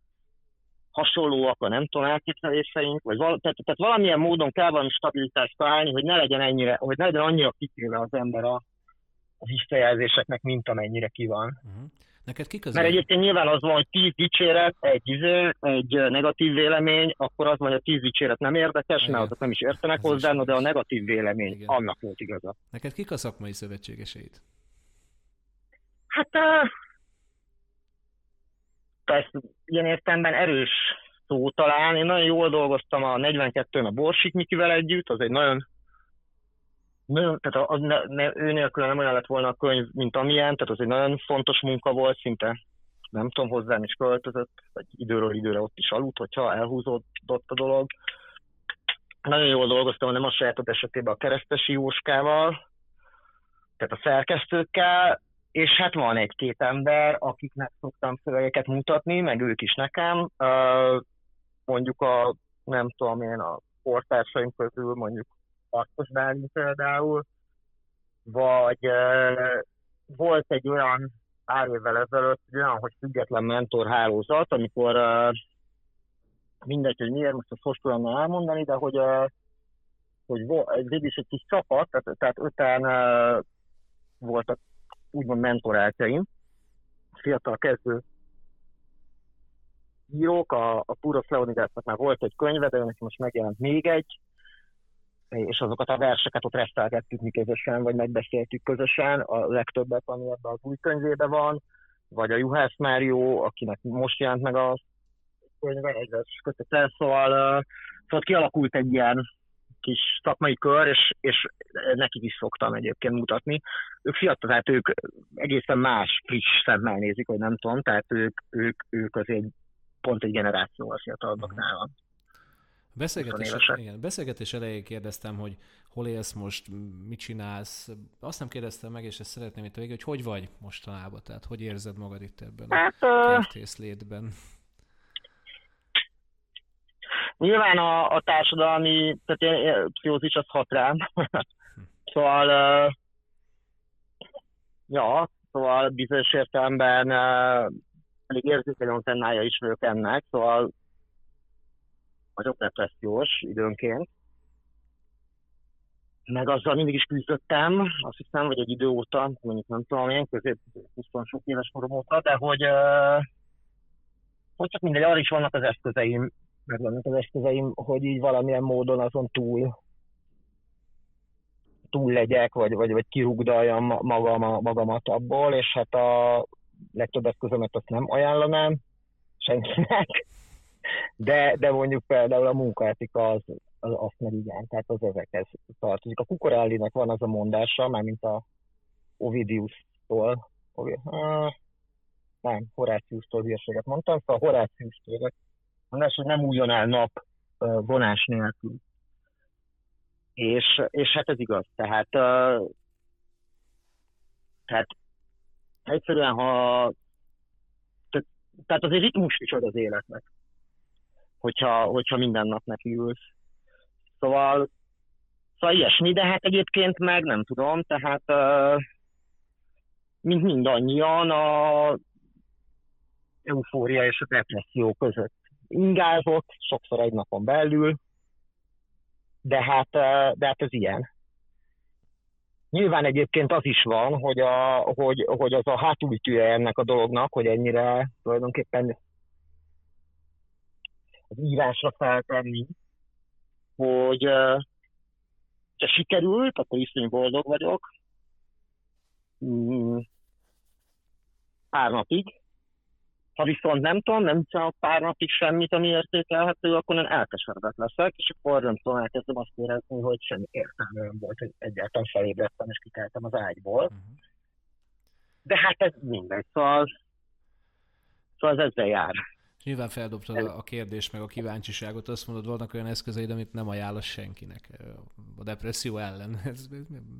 hasonlóak a nem tudom elképzeléseink, vagy val, tehát, tehát valamilyen módon kell valami stabilitást találni, hogy ne legyen ennyire, hogy ne legyen annyira kitéve az ember a, a visszajelzéseknek, mint amennyire ki van. Uh-huh. Neked ki közül? Mert egyébként nyilván az van, hogy tíz dicséret, egy izé, egy negatív vélemény, akkor az van, hogy a tíz dicséret nem érdekes, igen, mert azok nem is értenek ez hozzá, is de a negatív vélemény, igen, annak volt igaza. Neked kik a szakmai szövetségeseid? Hát uh, persze ilyen értelemben erős szó talán. Én nagyon jól dolgoztam a negyvenkettőn a Borsik Mikivel együtt, az egy nagyon... Nagyon, tehát az ne, ne, ő nélkül nem olyan lett volna a könyv, mint amilyen, tehát az egy nagyon fontos munka volt, szinte nem tudom, hozzám is költözött, vagy időről időre ott is aludt, hogyha elhúzódott a dolog. Nagyon jól dolgoztam, nem a sajátod esetében a Keresztesi Jóskával, tehát a szerkesztőkkel, és hát van egy-két ember, akiknek szoktam szövegeket mutatni, meg ők is nekem. Mondjuk a, nem tudom én, a kortársaim közül mondjuk Arcos Bármű például, vagy uh, volt egy olyan pár évvel ezelőtt, olyan, hogy független mentorhálózat, amikor uh, mindegy, hogy miért, most ezt most tudom elmondani, de hogy, uh, hogy végül is egy kis csapat, tehát, tehát öten uh, voltak úgymond mentoráltjaim, fiatal kezdő írók, a, a Purosz Leonidasnak már volt egy könyve, de neki most megjelent még egy, és azokat a verseket ott resztelgettük mi közösen, vagy megbeszéltük közösen, a legtöbbet, ami ebben az új könyvében van, vagy a Juhász Mário, akinek most jelent meg a könyve, egy vers kötete, szóval, szóval kialakult egy ilyen kis szakmai kör, és, és nekik is szoktam egyébként mutatni. Ők fiatal, tehát ők egészen más, friss szemmel nézik, vagy nem tudom, tehát ők, ők, ők azért pont egy generációval fiatalabbak nálam. Beszélgetés, igen, beszélgetés elején kérdeztem, hogy hol élsz most, mit csinálsz. Azt nem kérdeztem meg, és ezt szeretném itt a végül, hogy hogy vagy mostanában, tehát hogy érzed magad itt ebben hát, a kertészlétben? Nyilván a, a társadalmi, tehát én pszichózis az hat rám. Szóval, ja, szóval bizonyos értelemben elég érzékeny antennája is vagyok ennek, szóval vagyok depressziós időnként, meg azzal mindig is küzdöttem, azt hiszem, hogy egy idő óta, mondjuk nem tudom, ilyen közép húsz-sok éves korom óta, de hogy, hogy csak mindegy, arra is vannak az eszközeim, meg vannak az eszközeim, hogy így valamilyen módon azon túl, túl legyek, vagy, vagy, vagy kirugdaljam magam, magamat abból, és hát a legtöbb eszközömet azt nem ajánlanám senkinek. De, de mondjuk például a munkaetika az, az, az meg igen, tehát az ezekhez tartozik. A Kukorellinek van az a mondása, mármint a Ovidiustól, Ovi, nem, Horáciustól hírséget mondtam, szóval Horáciustól mondás, hogy nem újjon el nap vonás nélkül. És, és hát ez igaz, tehát, tehát egyszerűen, ha tehát azért ritmus is ad az életnek. Hogyha, hogyha minden nap neki ülsz. Szóval, szóval ilyesmi, de hát egyébként meg nem tudom, tehát uh, mint mindannyian a eufória és a depresszió között ingázott, sokszor egy napon belül, de hát, uh, de hát ez ilyen. Nyilván egyébként az is van, hogy, a, hogy, hogy az a hátulütője ennek a dolognak, hogy ennyire tulajdonképpen az írásra feltenni, hogy uh, ha sikerült, akkor iszonyú boldog vagyok. Mm, pár napig. Ha viszont nem tudom, nem csinálok pár napig semmit, ami értékelhető, akkor én elkeseredett leszek, és akkor nem tudom, elkezdem azt érezni, hogy semmi értelme nem volt, hogy egyáltalán felébredtem, és kikeltem az ágyból. Uh-huh. De hát ez mindegy, szóval, szóval ez ezzel jár. És nyilván feldobtad ez... a kérdést, meg a kíváncsiságot, azt mondod, vannak olyan eszközeid, amit nem ajánlasz senkinek a depresszió ellen. Ez,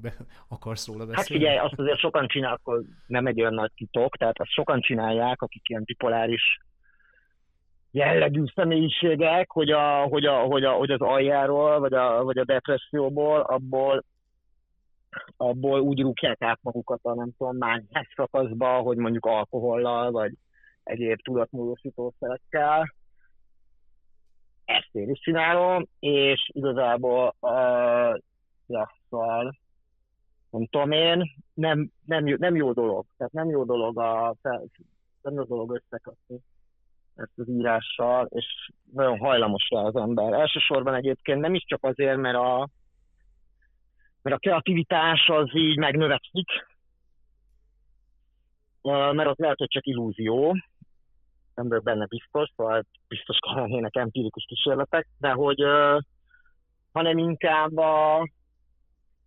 be, akarsz róla beszélni? Hát figyelj, azt azért sokan csinálják, akkor nem egy olyan nagy titok, tehát azt sokan csinálják, akik ilyen bipoláris jellegű személyiségek, hogy, a, hogy, a, hogy, a, hogy az aljáról, vagy a, vagy a depresszióból, abból abból úgy rúgják át magukat a nem tudom, mániás szakaszba, hogy mondjuk alkohollal, vagy egyéb tudatmódosítószerekkel. Ezt én is csinálom, és igazából uh, jasszal, nem tudom én, nem, nem, nem jó dolog. Tehát nem jó dolog, a, nem jó dolog összekötni ezt az írással, és nagyon hajlamos rá az ember. Elsősorban egyébként nem is csak azért, mert a mert a kreativitás az így megnövekszik, mert az lehet, hogy csak illúzió, nem vagyok benne biztos, szóval biztos kell lennének empirikus kísérletek, de hogy, hanem inkább a,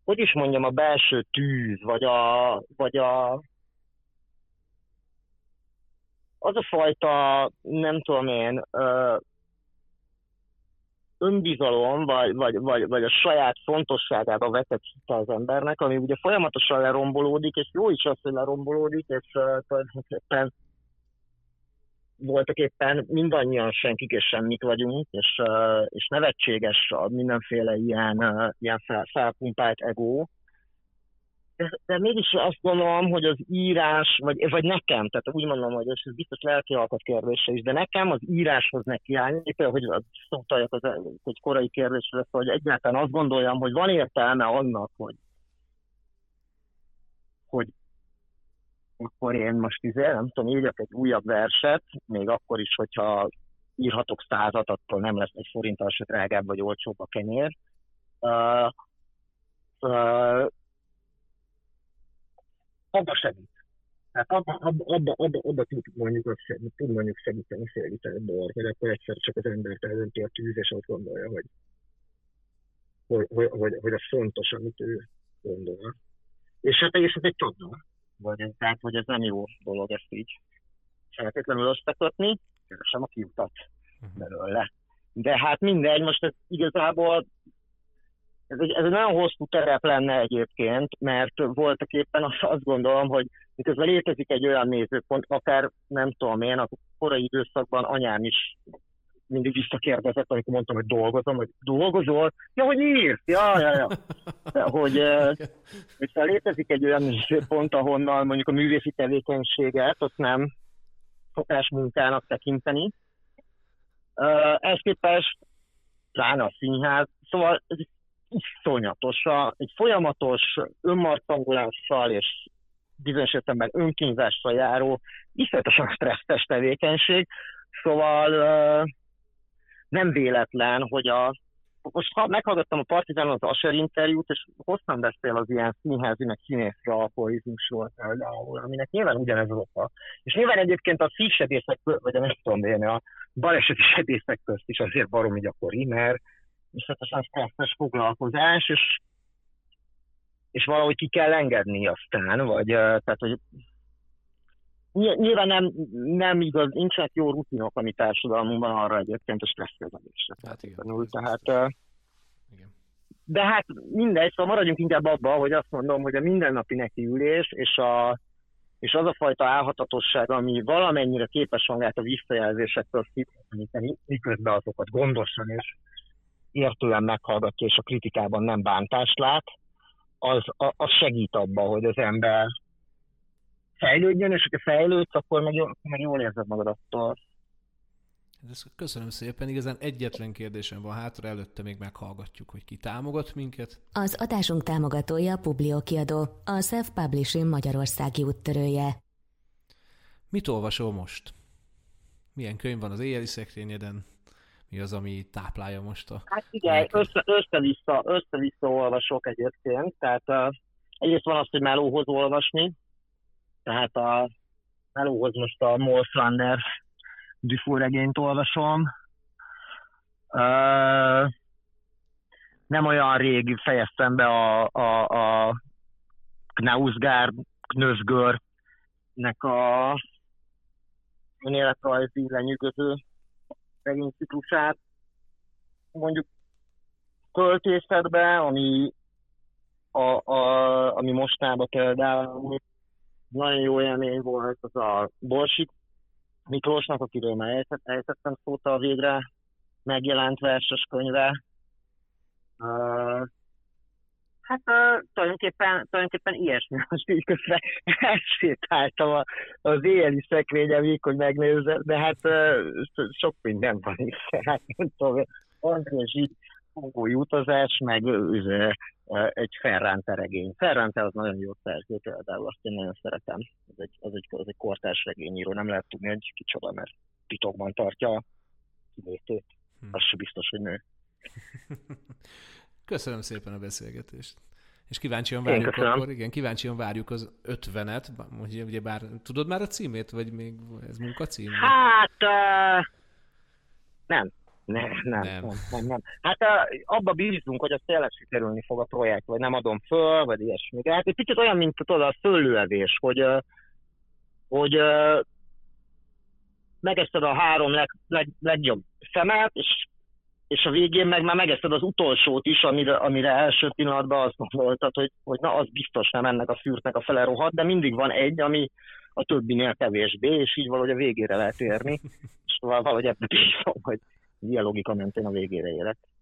hogy is mondjam, a belső tűz, vagy a, vagy a, az a fajta, nem tudom én, önbizalom, vagy, vagy, vagy, vagy a saját fontosságába vetett hite az embernek, ami ugye folyamatosan lerombolódik, és jó is az, hogy lerombolódik, és uh, tulajdonképpen voltak éppen mindannyian senkik és semmik vagyunk, és, uh, és nevetséges a mindenféle ilyen, uh, ilyen fel, felpumpált ego. De, de mégis azt gondolom, hogy az írás, vagy, vagy nekem, tehát úgy mondom, hogy ez biztos lelki alkat kérdése is, de nekem az íráshoz nekiállni, hogy szótaljak az egy korai kérdésre, hogy egyáltalán azt gondoljam, hogy van értelme annak, hogy, hogy akkor én most izé, nem tudom, írjak egy újabb verset, még akkor is, hogyha írhatok százat, akkor nem lesz egy forinttal se drágább vagy olcsóbb a kenyér. Uh, uh, Abba segít. Tehát abba, abba, abba, abba, abba tud mondjuk, tud mondjuk segíteni félvitelből, hogy akkor egyszer csak az embert elönti a tűz, és azt gondolja, hogy, hogy, hogy, hogy, hogy az fontos, amit ő gondol. És hát egész ez egy csodda. Vagy, tehát, hogy ez nem jó dolog ezt így feltétlenül összekötni, keresem a kiutat belőle. De hát mindegy, most ez igazából Ez egy, ez egy nagyon hosszú terep lenne egyébként, mert voltak éppen azt, azt gondolom, hogy miközben létezik egy olyan nézőpont, akár nem tudom én, a korai időszakban anyám is mindig visszakérdezett, amikor mondtam, hogy dolgozom, hogy dolgozol? Ja, hogy írsz! Ja, ja, ja. De, hogy, hogy létezik egy olyan nézőpont, ahonnan mondjuk a művészi tevékenységet, azt nem szokásmunkának tekinteni. Ezt képest pláne a színház, szóval iszonyatosan, egy folyamatos önmarcangolással és bizonyos értelemben önkínzással járó, iszonyatosan stresszes tevékenység, szóval nem véletlen, hogy a... Most meghallgattam a Partizánon az Asher interjút, és hosszan beszél az ilyen színházi, meg színészre alkoholizmusról, aminek nyilván ugyanez az oka. És nyilván egyébként a szívsebészek, vagy nem tudom én, a baleseti sebészek közt is azért baromi gyakori, mert viszontosan stresszes foglalkozás, és, és valahogy ki kell engedni aztán, vagy tehát, hogy nyilván nem, nem igaz, nincsenek jó rutinok a mi társadalmunkban arra egyébként a stresszkezelésre. Hát igen, tehát, tehát, igen. De hát mindegy, szóval maradjunk inkább abban, hogy azt mondom, hogy a mindennapi nekiülés, és, a, és az a fajta álhatatosság, ami valamennyire képes magát a visszajelzésektől szintén, miközben azokat gondosan és értően meghallgatja, és a kritikában nem bántást lát, az, az segít abban, hogy az ember fejlődjön, és hogyha fejlődsz, akkor meg jól, meg jól érzed magad attól. Köszönöm szépen, igazán egyetlen kérdésem van hátra, előtte még meghallgatjuk, hogy ki támogat minket. Az adásunk támogatója Publio Kiadó, a Self-Publishing magyarországi úttörője. Mit olvasol most? Milyen könyv van az éjjeli szekrényeden? Mi az, ami táplálja most a... Hát igen, össze, össze-vissza, össze-vissza olvasok egyébként, tehát uh, egyrészt van az, hogy melóhoz olvasni, tehát a, melóhoz most a Mollslander Dufour regényt olvasom. Uh, nem olyan rég fejeztem be a, a, a Knausgård, Knausgårdnek a önéletrajzi lenyűgöző regényciklusát, mondjuk költészetbe, ami, a, a, ami mostában például nagyon jó élmény volt, az a Borsik Miklósnak, akiről már ejtettem szót a végre megjelent verses könyve. Uh, hát uh, tulajdonképpen, tulajdonképpen ilyesmi, most így közben elsétáltam az éjjeli szekrényemig, hogy megnézzem, de hát uh, sok minden van is. Hát nem tudom, az is így fogói utazás, meg uh, egy Ferrante regény. Ferrante az nagyon jó szerző például, azt én nagyon szeretem. Ez egy, az egy, az egy kortárs regényíró, nem lehet tudni, hogy kicsoda, mert titokban tartja a kivétét. Az sem biztos, hogy nő. Köszönöm szépen a beszélgetést. És kíváncsian várjuk akkor, igen, kíváncsian várjuk az ötvenet, ugye, ugye bár, tudod már a címét, vagy még ez munkacím? Hát, uh, nem. Nem, nem, nem, nem, nem. Hát uh, abba bízunk, hogy az tényleg sikerülni fog a projekt, vagy nem adom föl, vagy ilyesmi. Hát egy picit olyan, mint tudod, a föllőevés, hogy, uh, hogy uh, megeszed a három leg, leg, legjobb szemet, és és a végén meg már megeszed az utolsót is, amire, amire első pillanatban azt gondoltad, hogy, hogy na, az biztos nem ennek a fürtnek a fele rohadt, de mindig van egy, ami a többinél kevésbé, és így valahogy a végére lehet érni, és valahogy ebből bízom, hogy ilyen logika mentén a végére érek.